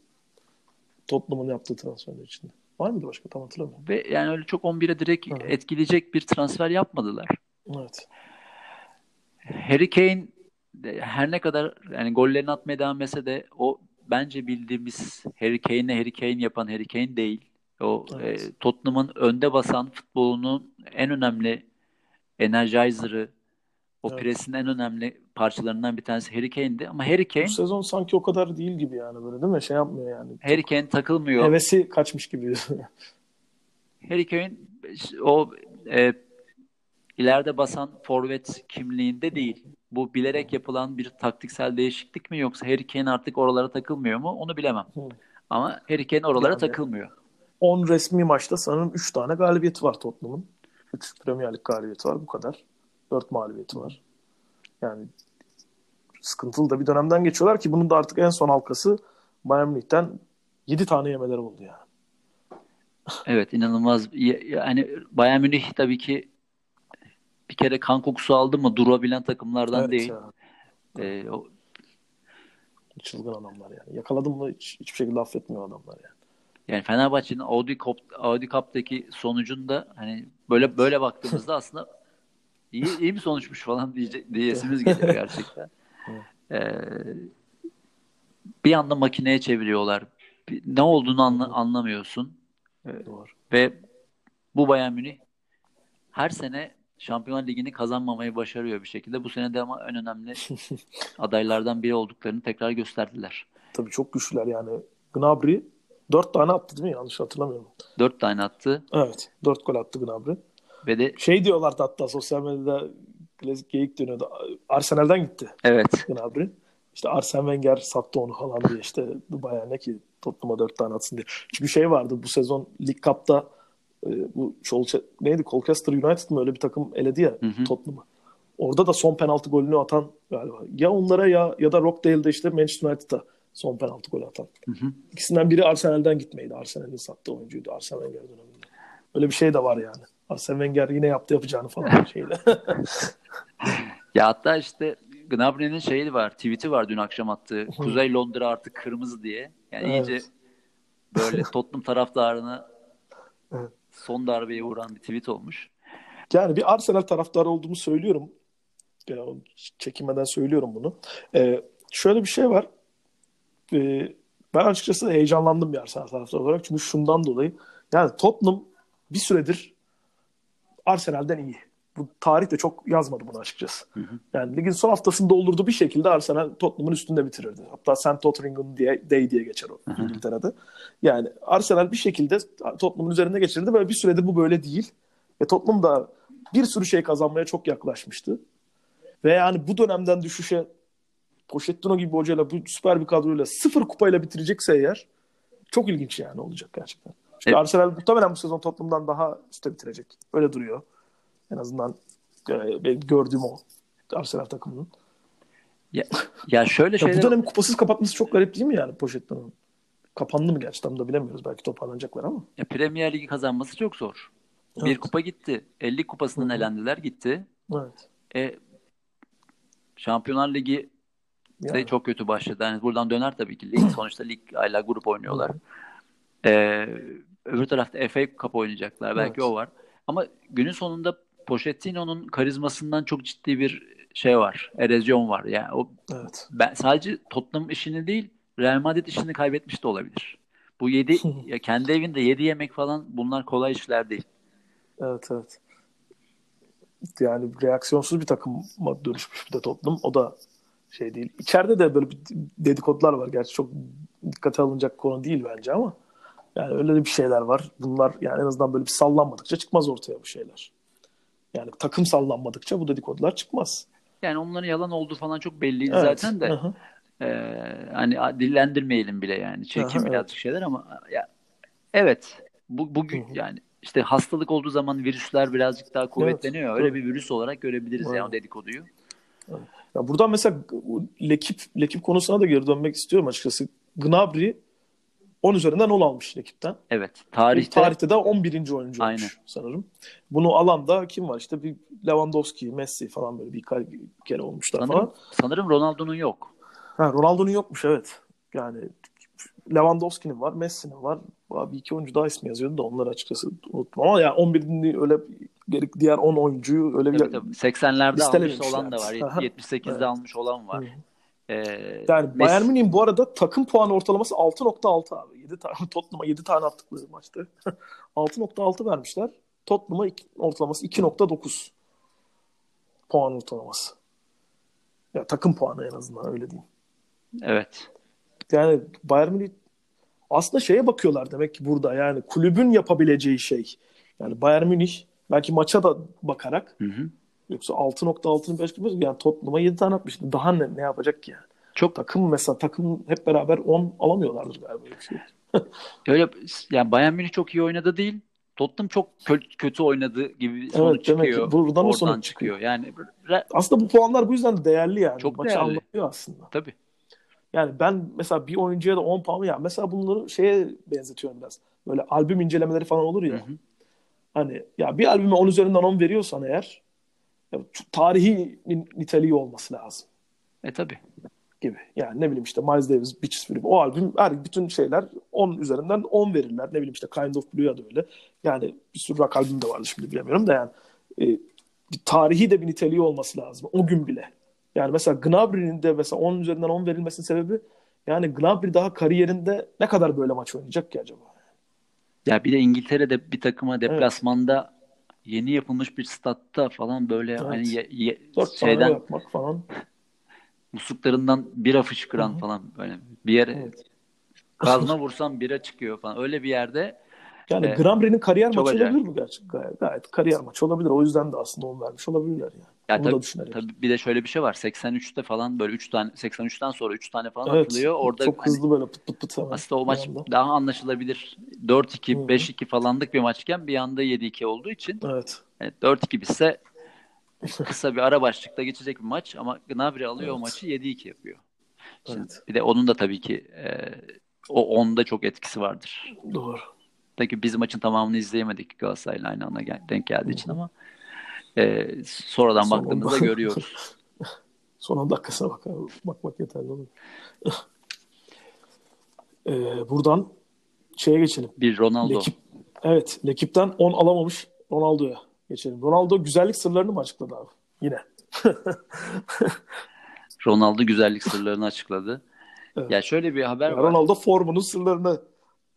Tottenham'ın yaptığı transferler içinde. Var mıydı başka? Tam hatırlamıyorum. Ve yani öyle çok on bire direkt evet. etkileyecek bir transfer yapmadılar. Evet. Harry Kane her ne kadar yani gollerini atmaya devam etse de o bence bildiğimiz Harry Kane'e Harry Kane yapan Harry Kane değil. O evet. e, Tottenham'ın önde basan futbolunun en önemli Energizer'ı, o evet. presin en önemli parçalarından bir tanesi Harry Kane'di. Ama Harry Kane... Bu sezon sanki o kadar değil gibi yani böyle değil mi? Şey yapmıyor yani. Harry Kane takılmıyor. Hevesi kaçmış gibi. Harry Kane o e, ileride basan forvet kimliğinde değil. Bu bilerek yapılan bir taktiksel değişiklik mi, yoksa Harry Kane artık oralara takılmıyor mu? Onu bilemem. Hı. Ama Harry Kane oralara yani takılmıyor. on resmi maçta sanırım üç tane galibiyeti var Tottenham'ın. üç Premier Lig galibiyeti var, bu kadar. dört mağlubiyeti var. Yani sıkıntılı da bir dönemden geçiyorlar ki bunun da artık en son halkası Bayern Münih'ten yedi tane yemeleri oldu yani. Evet, inanılmaz. Yani Bayern Münih tabii ki bir kere kan kokusu aldı mı durabilen takımlardan evet değil. Ee, o... Çılgın adamlar yani. Yakaladım mı hiç, hiçbir şekilde affetmiyor adamlar yani. Yani Fenerbahçe'nin Audi Cup, Audi Cup'taki sonucunda hani böyle böyle baktığımızda aslında iyi iyi bir sonuçmuş falan diyecek, diyesimiz geliyor gerçekten. ee, bir anda makineye çeviriyorlar. Ne olduğunu anla, anlamıyorsun. Evet, doğru. Ve bu Bayern Münih her sene Şampiyonlar Ligi'ni kazanmamayı başarıyor bir şekilde. Bu sene de ama en önemli adaylardan biri olduklarını tekrar gösterdiler. Tabii çok güçlüler yani. Gnabry dört tane attı değil mi? Yanlış hatırlamıyorum. dört tane attı. Evet. dört gol attı Gnabry. Ve de şey diyorlardı hatta sosyal medyada, klasik geyik dönüyordu. Arsenal'den gitti. Evet. Gnabry. İşte Arsene Wenger sattı onu falan diye, işte bayağı ne ki Tottenham'a dört tane atsın diye. Çünkü şey vardı bu sezon Lig Cup'ta e, bu Çolça, neydi Colchester United mı öyle bir takım eledi ya Tottenham'a. Orada da son penaltı golünü atan galiba. Ya onlara ya ya da Rockdale'de işte Manchester United'a son penaltı golü atan. Hı hı. İkisinden biri Arsenal'den gitmeydi. Arsenal'in sattığı oyuncuydu Arsene Wenger döneminde. Öyle bir şey de var yani. Arsene Wenger yine yaptı yapacağını falan şeyle. Ya hatta işte Gnabry'nin şeyi var, tweet'i var dün akşam attığı. Kuzey Londra artık kırmızı diye. Yani evet, iyice böyle Tottenham taraftarına evet, son darbeye vuran bir tweet olmuş. Yani bir Arsenal taraftarı olduğumu söylüyorum. Yani çekinmeden söylüyorum bunu. Ee, şöyle bir şey var. Ee, ben açıkçası heyecanlandım bir Arsenal taraftarı olarak. Çünkü şundan dolayı. Yani Tottenham bir süredir Arsenal'den iyi. Bu tarih de çok yazmadı bunu açıkçası. Hı hı. Yani ligin son haftasını doldurdu bir şekilde Arsenal Tottenham'ın üstünde bitirirdi. Hatta Saint Tottenham diye, Day diye geçer o hı hı. İngiltere'de. Yani Arsenal bir şekilde Tottenham'ın üzerinde geçirirdi ve bir süredir bu böyle değil. Ve Tottenham da bir sürü şey kazanmaya çok yaklaşmıştı. Ve yani bu dönemden düşüşe Pochettino gibi hocayla, bu süper bir kadroyla sıfır kupayla bitirecekse eğer çok ilginç yani olacak gerçekten. İşte evet. Arsenal muhtemelen bu sezon Tottenham'dan daha üstte bitirecek. Öyle duruyor. En azından benim gördüğüm o Arsenal takımının. Ya, ya şöyle şeyler... Bu dönemi kupasız kapatması çok garip değil mi yani Pochettino'nun? Kapandı mı gerçi tam da bilemiyoruz. Belki toparlanacaklar ama. Ya Premier Ligi kazanması çok zor. Evet. Bir kupa gitti. elli kupasından hı-hı, elendiler gitti. Evet. E, Şampiyonlar Ligi yani de çok kötü başladı. Yani buradan döner tabii ki lig. Sonuçta lig hala grup oynuyorlar. E, öbür tarafta F A Cup oynayacaklar. Belki evet, o var. Ama günün sonunda Pochettino'nun karizmasından çok ciddi bir şey var. Erozyon var. Yani o evet, ben sadece Tottenham işini değil, Real Madrid işini kaybetmiş de olabilir. Bu yedi ya kendi evinde yedi yemek falan bunlar kolay işler değil. Evet evet. Yani reaksiyonsuz bir takıma dönüşmüş bir de Tottenham. O da şey değil. İçeride de böyle dedikodular var. Gerçi çok dikkate alınacak konu değil bence ama yani öyle bir şeyler var. Bunlar yani en azından böyle bir sallanmadıkça çıkmaz ortaya bu şeyler. Yani takım sallanmadıkça bu dedikodular çıkmaz. Yani onların yalan olduğu falan çok belliydi evet, zaten de. E, hani dillendirmeyelim bile yani. Çekim birazcık evet, şeyler ama ya, evet. Bu, bugün hı-hı, yani işte hastalık olduğu zaman virüsler birazcık daha kuvvetleniyor. Evet. Öyle evet, bir virüs olarak görebiliriz evet, yani o dedikoduyu. Evet. Ya buradan mesela Lekip, Lekip konusuna da geri dönmek istiyorum açıkçası. Gnabry on üzerinden on almış Lekip'ten. Evet. Tarihte, tarihte de on birinci oyuncu aynen, olmuş sanırım. Bunu alan da kim var? İşte bir Lewandowski, Messi falan böyle bir kere olmuşlar sanırım, falan. Sanırım Ronaldo'nun yok. Ha, Ronaldo'nun yokmuş evet. Yani Lewandowski'nin var, Messi'nin var. Bir iki oyuncu daha ismi yazıyordu da onları açıkçası unutmam. Ama yani on birini öyle diğer on oyuncuyu öyle bir tabii, tabii. seksenlerde almış olan da var. yetmiş sekizde evet, almış olan var. Hı. Ee, yani Messi... Bayern Münih'in bu arada takım puan ortalaması altı nokta altı abi. yedi tane Tottenham'a yedi tane attıkları maçta. altı nokta altı vermişler. Tottenham'a iki, ortalaması iki nokta dokuz puan ortalaması. Ya takım puanı en azından öyle diyeyim. Evet. Yani Bayern Münih aslında şeye bakıyorlar demek ki burada. Yani kulübün yapabileceği şey. Yani Bayern Münih Belki maça da bakarak. Hı hı. Yoksa altı nokta altının beş yani Tottenham'a yedi tane atmıştı. Daha ne, ne yapacak ki yani? Çok takım mesela takım hep beraber on alamıyorlardır galiba. Şey. Öyle yani Bayern Münih çok iyi oynadı değil. Tottenham çok kö- kötü oynadı gibi sonuç evet, çıkıyor. Evet demek ki buradan o sonuç çıkıyor. Yani re- aslında bu puanlar bu yüzden değerli yani. Çok maçı değerli. Anlatıyor aslında. Tabii. Yani ben mesela bir oyuncuya da on puan ya mesela bunları şeye benzetiyorum biraz. Böyle albüm incelemeleri falan olur ya. Hı hı. Hani ya bir albüme on üzerinden on veriyorsan eğer ya, tarihi niteliği olması lazım. E tabii. Gibi. Yani ne bileyim işte Miles Davis, Beaches Free. O albüm her bütün şeyler on üzerinden on verirler. Ne bileyim işte Kind of Blue'ya da öyle. Yani bir sürü rock albüm de vardı şimdi bilemiyorum da yani. E, bir tarihi de bir niteliği olması lazım. O gün bile. Yani mesela Gnabry'nin de mesela on üzerinden on verilmesinin sebebi yani Gnabry daha kariyerinde ne kadar böyle maç oynayacak ki acaba? Ya bir de İngiltere'de bir takıma deplasmanda evet. Yeni yapılmış bir statta falan böyle evet. Hani ye, ye, şeyden yapmak falan. Musluklarından bira fışkıran hı-hı. Falan böyle bir yere evet. Kazma vursam bira çıkıyor falan öyle bir yerde. Yani e, Gnabry'nin kariyer maçı acayip. Olabilir bu gerçek gayet, gayet kariyer maçı olabilir. O yüzden de aslında onu vermiş olabilirler yani. Ya onu tabii, tabii bir de şöyle bir şey var. seksen üçte falan böyle üç tane seksen üçten sonra üç tane falan evet, atılıyor. Orada çok hızlı hani, böyle pıt pıt pıt. Aslında o maç anda. Daha anlaşılabilir. dört iki hı-hı. beş iki falanlık bir maçken bir anda yedi iki olduğu için. Evet. Yani dört iki bitse kısa bir ara başlıkta geçecek bir maç ama Gnabry alıyor evet. O maçı yedi iki yapıyor. Şimdi evet. Bir de onun da tabii ki e, o onda çok etkisi vardır. Doğru. Peki biz maçın tamamını izleyemedik Galatasaray'ın aynı ana gel- denk geldiği için ama e, sonradan son baktığımızda on... görüyoruz. Son on dakikasına bak abi. Bakmak yeterli olur. e, buradan şeye geçelim. Bir Ronaldo. Lekip, evet. Lekip'ten on alamamış Ronaldo'ya. Geçelim. Ronaldo güzellik sırlarını mı açıkladı abi? Yine. Ronaldo güzellik sırlarını açıkladı. Evet. Ya şöyle bir haber ya var. Ronaldo formunun sırlarını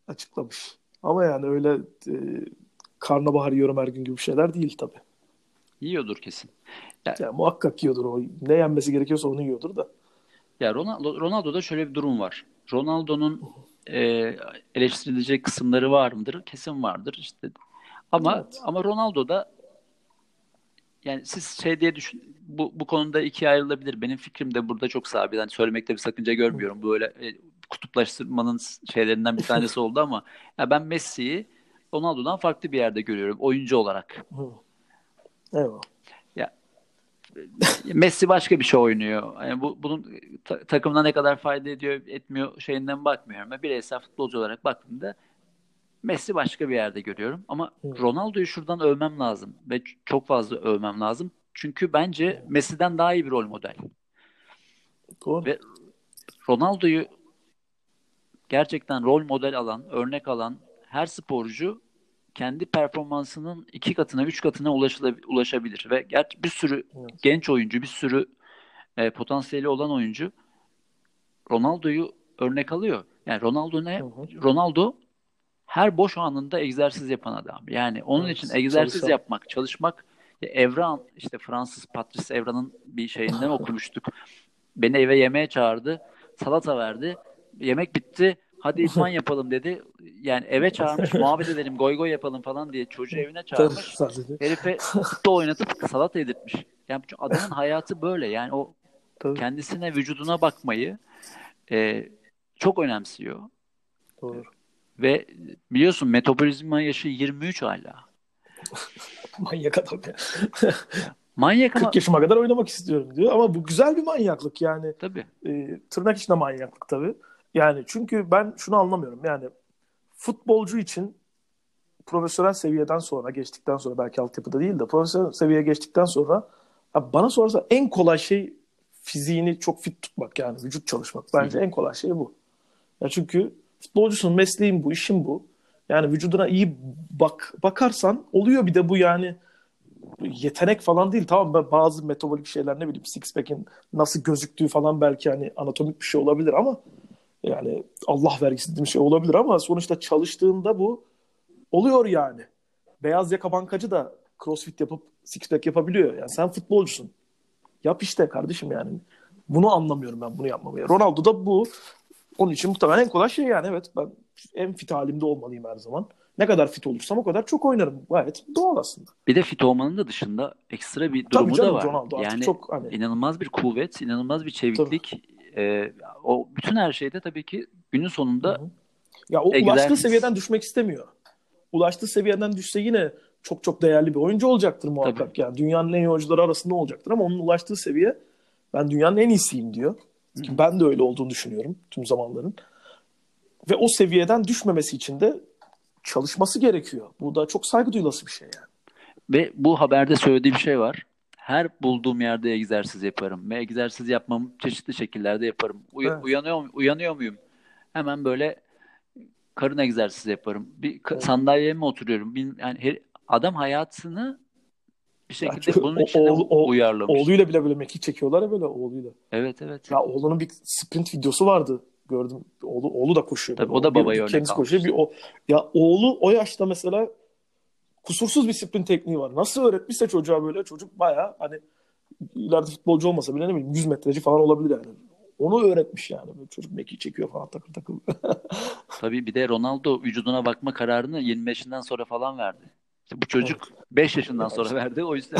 açıklamış. Ama yani öyle e, karnabahar yiyorum her gün gibi şeyler değil tabii. Yiyordur kesin. Ya, ya muhakkak yiyordur o. Ne yenmesi gerekiyorsa onu yiyordur da. Ya Ronaldo, Ronaldo'da şöyle bir durum var. Ronaldo'nun e, eleştirilecek kısımları var mıdır? Kesin vardır. İşte ama evet. Ama Ronaldo'da yani siz şey diye düşün bu bu konuda ikiye ayrılabilir. Benim fikrim de burada çok sabit. Yani söylemekte bir sakınca görmüyorum. Bu öyle e, kutuplaştırmanın şeylerinden bir tanesi oldu ama ya ben Messi'yi Ronaldo'dan farklı bir yerde görüyorum oyuncu olarak. Eyvallah. Ya Messi başka bir şey oynuyor. Yani bu bunun ta- takımına ne kadar fayda ediyor, etmiyor şeyinden bakmıyorum. Ben bireysel futbolcu olarak baktığımda Messi başka bir yerde görüyorum ama hmm. Ronaldo'yu şuradan övmem lazım ve çok fazla övmem lazım. Çünkü bence Messi'den daha iyi bir rol model. Doğru. Ve Ronaldo'yu gerçekten rol model alan, örnek alan her sporcu kendi performansının iki katına, üç katına ulaşabilir. Ve gerçi bir sürü evet. Genç oyuncu, bir sürü e, potansiyeli olan oyuncu Ronaldo'yu örnek alıyor. Yani Ronaldo ne? Uh-huh. Ronaldo her boş anında egzersiz yapan adam. Yani onun evet, için egzersiz çalışan. Yapmak, çalışmak. Evran, işte Fransız Patrice Evran'ın bir şeyinden okumuştuk. Beni eve yemeğe çağırdı. Salata verdi. Yemek bitti. Hadi idman yapalım dedi. Yani eve çağırmış. Muhabbet edelim, goy goy yapalım falan diye çocuğu evine çağırmış. Herife da oynatıp salata yedirtmiş. Yani adamın hayatı böyle. Yani o tabii. Kendisine, vücuduna bakmayı e, çok önemsiyor. Doğru. Ve biliyorsun metabolizma yaşı yirmi üç hala. Manyak adam ya. Manyak ama... kırk yaşıma kadar oynamak istiyorum diyor. Ama bu güzel bir manyaklık yani. Tabii. E, tırnak içinde manyaklık tabii. Yani çünkü ben şunu anlamıyorum. Yani futbolcu için profesyonel seviyeden sonra, geçtikten sonra belki altyapıda değil de profesyonel seviyeye geçtikten sonra bana sorarsa en kolay şey fiziğini çok fit tutmak yani vücut çalışmak. Bence hı. En kolay şey bu. Ya çünkü futbolcusun, mesleğin bu, işin bu. Yani vücuduna iyi bak bakarsan oluyor bir de bu yani yetenek falan değil. Tamam ben bazı metabolik şeyler ne bileyim six pack'in nasıl gözüktüğü falan belki hani anatomik bir şey olabilir ama yani Allah vergisi dediğim şey olabilir ama sonuçta çalıştığında bu oluyor yani. Beyaz yaka bankacı da crossfit yapıp six pack yapabiliyor. Yani sen futbolcusun. Yap işte kardeşim yani. Bunu anlamıyorum ben bunu yapmamaya. Ronaldo da bu. Onun için muhtemelen en kolay şey yani evet ben en fit halimde olmalıyım her zaman. Ne kadar fit olursam o kadar çok oynarım. Gayet doğal aslında. Bir de fit olmanın da dışında ekstra bir durumu canım, da var. Ronaldo yani çok, hani... inanılmaz bir kuvvet, inanılmaz bir çeviklik. E, o bütün her şeyde tabii ki günün sonunda Hı-hı. ya o egzersiz... ulaştığı seviyeden düşmek istemiyor. Ulaştığı seviyeden düşse yine çok çok değerli bir oyuncu olacaktır muhakkak. Tabii. Yani dünyanın en iyi oyuncuları arasında olacaktır ama onun ulaştığı seviye ben dünyanın en iyisiyim diyor. Hı-hı. Ben de öyle olduğunu düşünüyorum tüm zamanların. Ve o seviyeden düşmemesi için de çalışması gerekiyor. Bu da çok saygı duyulası bir şey yani. Ve bu haberde söylediği bir şey var. Her bulduğum yerde egzersiz yaparım. Ve egzersiz yapmam çeşitli şekillerde yaparım. Uy- evet. Uyanıyor uyanıyor muyum? Hemen böyle karın egzersizi yaparım. Bir ka- evet. sandalyeye mi oturuyorum? Bilmiyorum. Yani her- adam hayatını bir şekilde yani bunun içine oğlu, o, uyarlamış. Oğluyla bile böyle mekik çekiyorlar ya böyle oğluyla. Evet evet. Ya oğlunun bir sprint videosu vardı. Gördüm. Oğlu, oğlu da koşuyor. Tabii, o da babayı örnek almış. Koşuyor. Bir, o, ya oğlu o yaşta mesela kusursuz bir sprint tekniği var. Nasıl öğretmişse çocuğa böyle çocuk bayağı hani ileride futbolcu olmasa bile ne bileyim yüz metreci falan olabilir yani. Onu öğretmiş yani. Böyle çocuk mekiği çekiyor falan takır takır. Tabii bir de Ronaldo vücuduna bakma kararını yirmi beşinden sonra falan verdi. İşte bu çocuk evet. beş yaşından evet. sonra verdi. O yüzden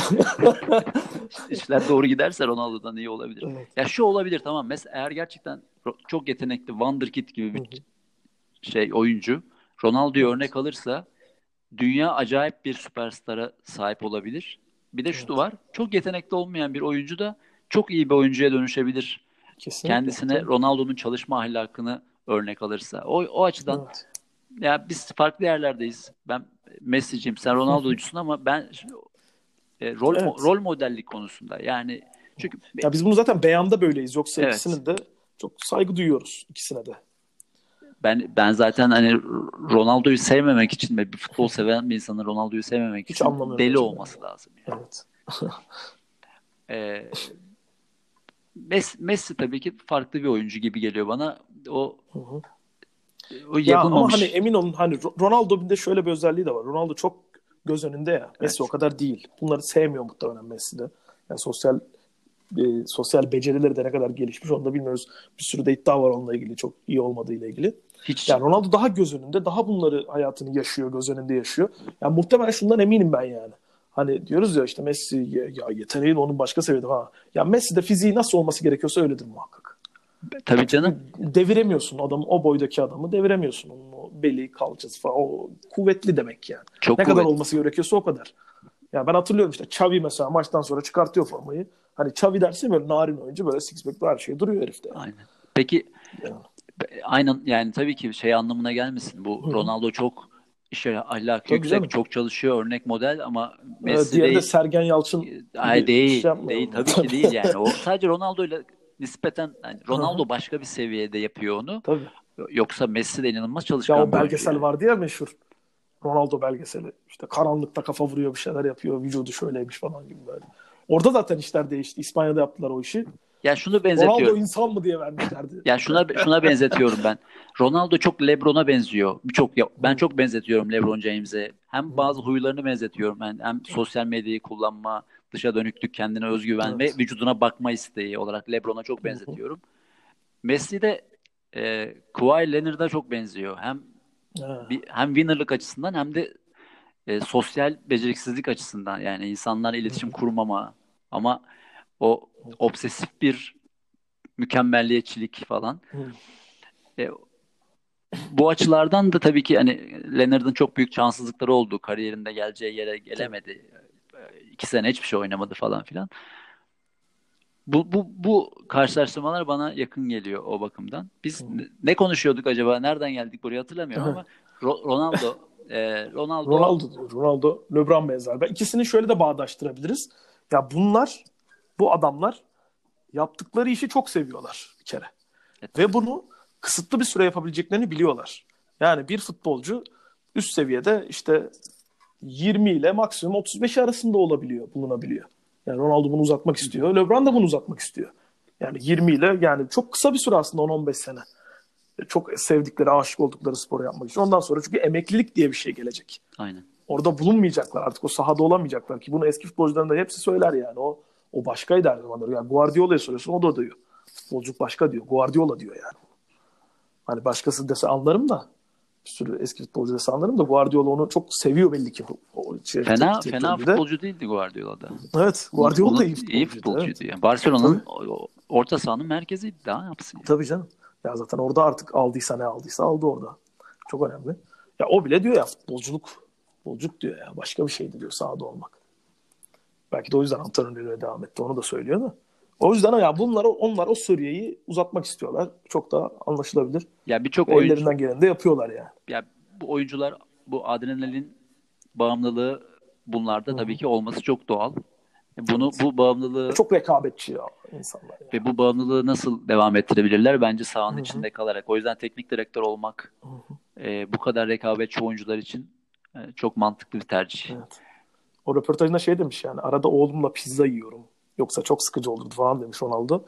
işler doğru giderse Ronaldo'dan iyi olabilir. Evet. Ya şu olabilir tamam. Mesela eğer gerçekten çok yetenekli Wonderkid gibi bir Hı-hı. şey oyuncu Ronaldo'yu örnek alırsa dünya acayip bir süperstara sahip olabilir. Bir de şu evet. var. Çok yetenekli olmayan bir oyuncu da çok iyi bir oyuncuya dönüşebilir. Kesinlikle. Kendisine Ronaldo'nun çalışma ahlakını örnek alırsa. O, o açıdan evet. ya biz farklı yerlerdeyiz. Ben Messi'ciyim. Sen Ronaldo'cusun ama ben e, rol evet. rol modellik konusunda. Yani çünkü ya biz bunu zaten beyanda böyleyiz. Yoksa evet. ikisinin de çok saygı duyuyoruz ikisine de. Ben ben zaten hani Ronaldo'yu sevmemek için ve bir futbol seven bir insanın Ronaldo'yu sevmemek hiç için deli olması yani. Lazım. Yani. Evet. ee, Messi, Messi tabii ki farklı bir oyuncu gibi geliyor bana. O hı hı. o yapılmamış. Ya ama hani emin olun hani Ronaldo'nun da şöyle bir özelliği de var. Ronaldo çok göz önünde ya. Evet. Messi o kadar değil. Bunları sevmiyor muhtemelen Messi de. Yani sosyal E, sosyal becerileri de ne kadar gelişmiş onu da bilmiyoruz. Bir sürü de iddia var onunla ilgili çok iyi olmadığıyla ilgili. Hiç. Yani Ronaldo daha göz önünde, daha bunları hayatını yaşıyor, göz önünde yaşıyor. Yani muhtemelen şundan eminim ben yani. Hani diyoruz ya işte Messi ya yeteneğin onun başka seviyede ha. Ya Messi de fiziği nasıl olması gerekiyorsa öyledir muhakkak. Tabii canım. Deviremiyorsun adamı, o boydaki adamı deviremiyorsun. Onun o beli, kalçası falan o kuvvetli demek yani. Çok ne kuvvetli. Kadar olması gerekiyorsa o kadar. Ya ben hatırlıyorum işte Xavi mesela maçtan sonra çıkartıyor formayı. Hani Xavi dersin böyle narin oyuncu böyle six pack'li her şey duruyor herifte. Yani. Aynen. Peki yani. Aynen yani tabii ki şey anlamına gelmesin. Bu Hı. Ronaldo çok işe ahlakı yüksek, çok çalışıyor, örnek model ama Messi diğer değil. De Sergen Yalçın ay değil. Şey değil tabii ki değil yani. O sadece Ronaldo'yla nispeten yani Ronaldo Hı. başka bir seviyede yapıyor onu. Tabii. Yoksa Messi de inanılmaz çalışkan. Ya o belgesel yani. Vardı ya meşhur. Ronaldo belgeseli. İşte karanlıkta kafa vuruyor, bir şeyler yapıyor, vücudu şöyleymiş falan gibi böyle. Orada zaten işler değişti. İspanya'da yaptılar o işi. Ya şunu benzetiyorum. Ronaldo insan mı diye vermişlerdi. Ya şuna şuna benzetiyorum ben. Ronaldo çok LeBron'a benziyor. Çok ben çok benzetiyorum LeBron James'e. Hem bazı huylarını benzetiyorum ben. Yani hem sosyal medyayı kullanma, dışa dönüklük, kendine özgüven evet. ve vücuduna bakma isteği olarak LeBron'a çok benzetiyorum. Messi de e, Kawhi Leonard'a çok benziyor. Hem bir, hem winnerlık açısından hem de e, sosyal beceriksizlik açısından yani insanlarla iletişim kurmama ama o obsesif bir mükemmelliyetçilik falan. E, bu açılardan da tabii ki hani Leonard'ın çok büyük şanssızlıkları oldu. Kariyerinde geleceği yere gelemedi. İki sene hiçbir şey oynamadı falan filan. Bu, bu, bu karşılaştırmalar bana yakın geliyor o bakımdan. Biz hmm. ne konuşuyorduk acaba? Nereden geldik buraya hatırlamıyorum ama Ro- Ronaldo, e, Ronaldo Ronaldo Ronaldo, LeBron benzer. Ben ikisini şöyle de bağdaştırabiliriz. Ya bunlar, bu adamlar yaptıkları işi çok seviyorlar bir kere. Evet. Ve bunu kısıtlı bir süre yapabileceklerini biliyorlar. Yani bir futbolcu üst seviyede işte yirmi ile maksimum otuz beş arasında olabiliyor, bulunabiliyor. Yani Ronaldo bunu uzatmak istiyor. LeBron da bunu uzatmak istiyor. Yani yirmi ile yani çok kısa bir süre aslında on on beş sene. Çok sevdikleri, aşık oldukları sporu yapmak için. Ondan sonra çünkü emeklilik diye bir şey gelecek. Aynen. Orada bulunmayacaklar. Artık o sahada olamayacaklar ki bunu eski futbolcuların da hepsi söyler yani. O o başkaydı her zaman. Yani Guardiola'ya soruyorsun o da diyor. Futbolcu başka diyor. Guardiola diyor yani. Hani başkası dese anlarım da bir sürü eski futbolcu da sanırım da Guardiola onu çok seviyor belli ki. O, şey, fena tek, fena tek futbolcu değildi Guardiola'da. Evet, Guardiola da iyi futbolcuydu. İyi futbolcuydu. Evet. Yani Barcelona'nın tabii. Orta sahanın merkeziydi, daha yapsın. Yani. Tabii canım. Ya zaten orada artık aldıysa ne aldıysa aldı orada. Çok önemli. Ya o bile diyor ya futbolculuk, futbolculuk diyor ya. Başka bir şeydi diyor sahada olmak. Belki de o yüzden antrenörlüğe devam etti. Onu da söylüyor da. O yüzden ya bunlar onlar o Suriye'yi uzatmak istiyorlar. Çok daha anlaşılabilir. Ya birçok oyuncu ellerinden geleni de yapıyorlar yani. Ya bu oyuncular bu adrenalin bağımlılığı bunlarda Hı. tabii ki olması çok doğal. Bunu bu bağımlılığı çok rekabetçi ya insanlar. Yani. Ve bu bağımlılığı nasıl devam ettirebilirler? Bence sahanın Hı-hı. içinde kalarak. O yüzden teknik direktör olmak e, bu kadar rekabetçi oyuncular için e, çok mantıklı bir tercih. Evet. O röportajında şey demiş yani arada oğlumla pizza yiyorum. Yoksa çok sıkıcı olurdu falan demiş Ronaldo.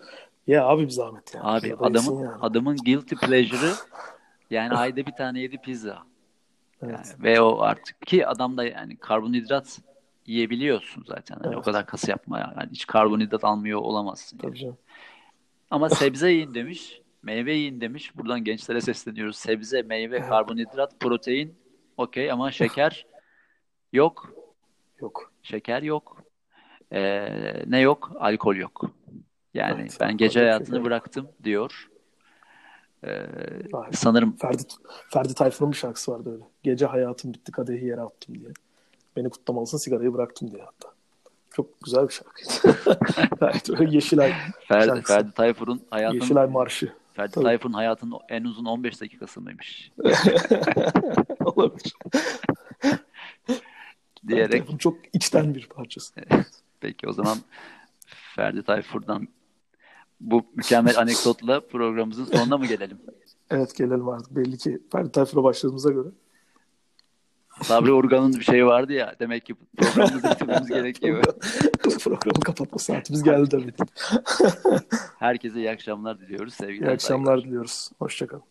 Ya abi bir zahmet yani. Abi adamın yani. adamın guilty pleasure'ı yani ayda bir tane yedi pizza. Evet. Yani, ve o artık ki adamda yani karbonhidrat yiyebiliyorsun zaten. Yani evet. O kadar kas yapma yani hiç karbonhidrat almıyor olamazsın. Tabii yani. Canım. Ama sebze yiyin demiş, meyve yiyin demiş. Buradan gençlere sesleniyoruz. Sebze, meyve, karbonhidrat, protein okey ama şeker yok. Yok. Şeker yok. Ee, ne yok? Alkol yok. Yani evet, ben gece hayatını şey bıraktım diyor. Ee, sanırım Ferdi, Ferdi Tayfun'un bir şarkısı vardı öyle. Gece hayatım bitti kadehi yere attım diye. Beni kutlamalısın sigarayı bıraktım diye hatta. Çok güzel bir şarkıydı. Ferdi, Yeşilay Ferdi, Ferdi Tayfun'un hayatının Yeşilay Marşı. Ferdi Tabii. Tayfun'un hayatının en uzun on beş dakikası mıymış? Olabilir. Diyerek. Çok içten bir parçası. Peki o zaman Ferdi Tayfur'dan bu mükemmel anekdotla programımızın sonuna mı gelelim? Evet gelelim artık. Belli ki Ferdi Tayfur'a başladığımıza göre. Sabri Urgan'ın bir şeyi vardı ya. Demek ki programımızı bitirmemiz gerekiyor. Programı kapatma saatimiz geldi tabii. Herkese iyi akşamlar diliyoruz. Sevgiler, iyi akşamlar saygılar. Diliyoruz. Hoşçakalın.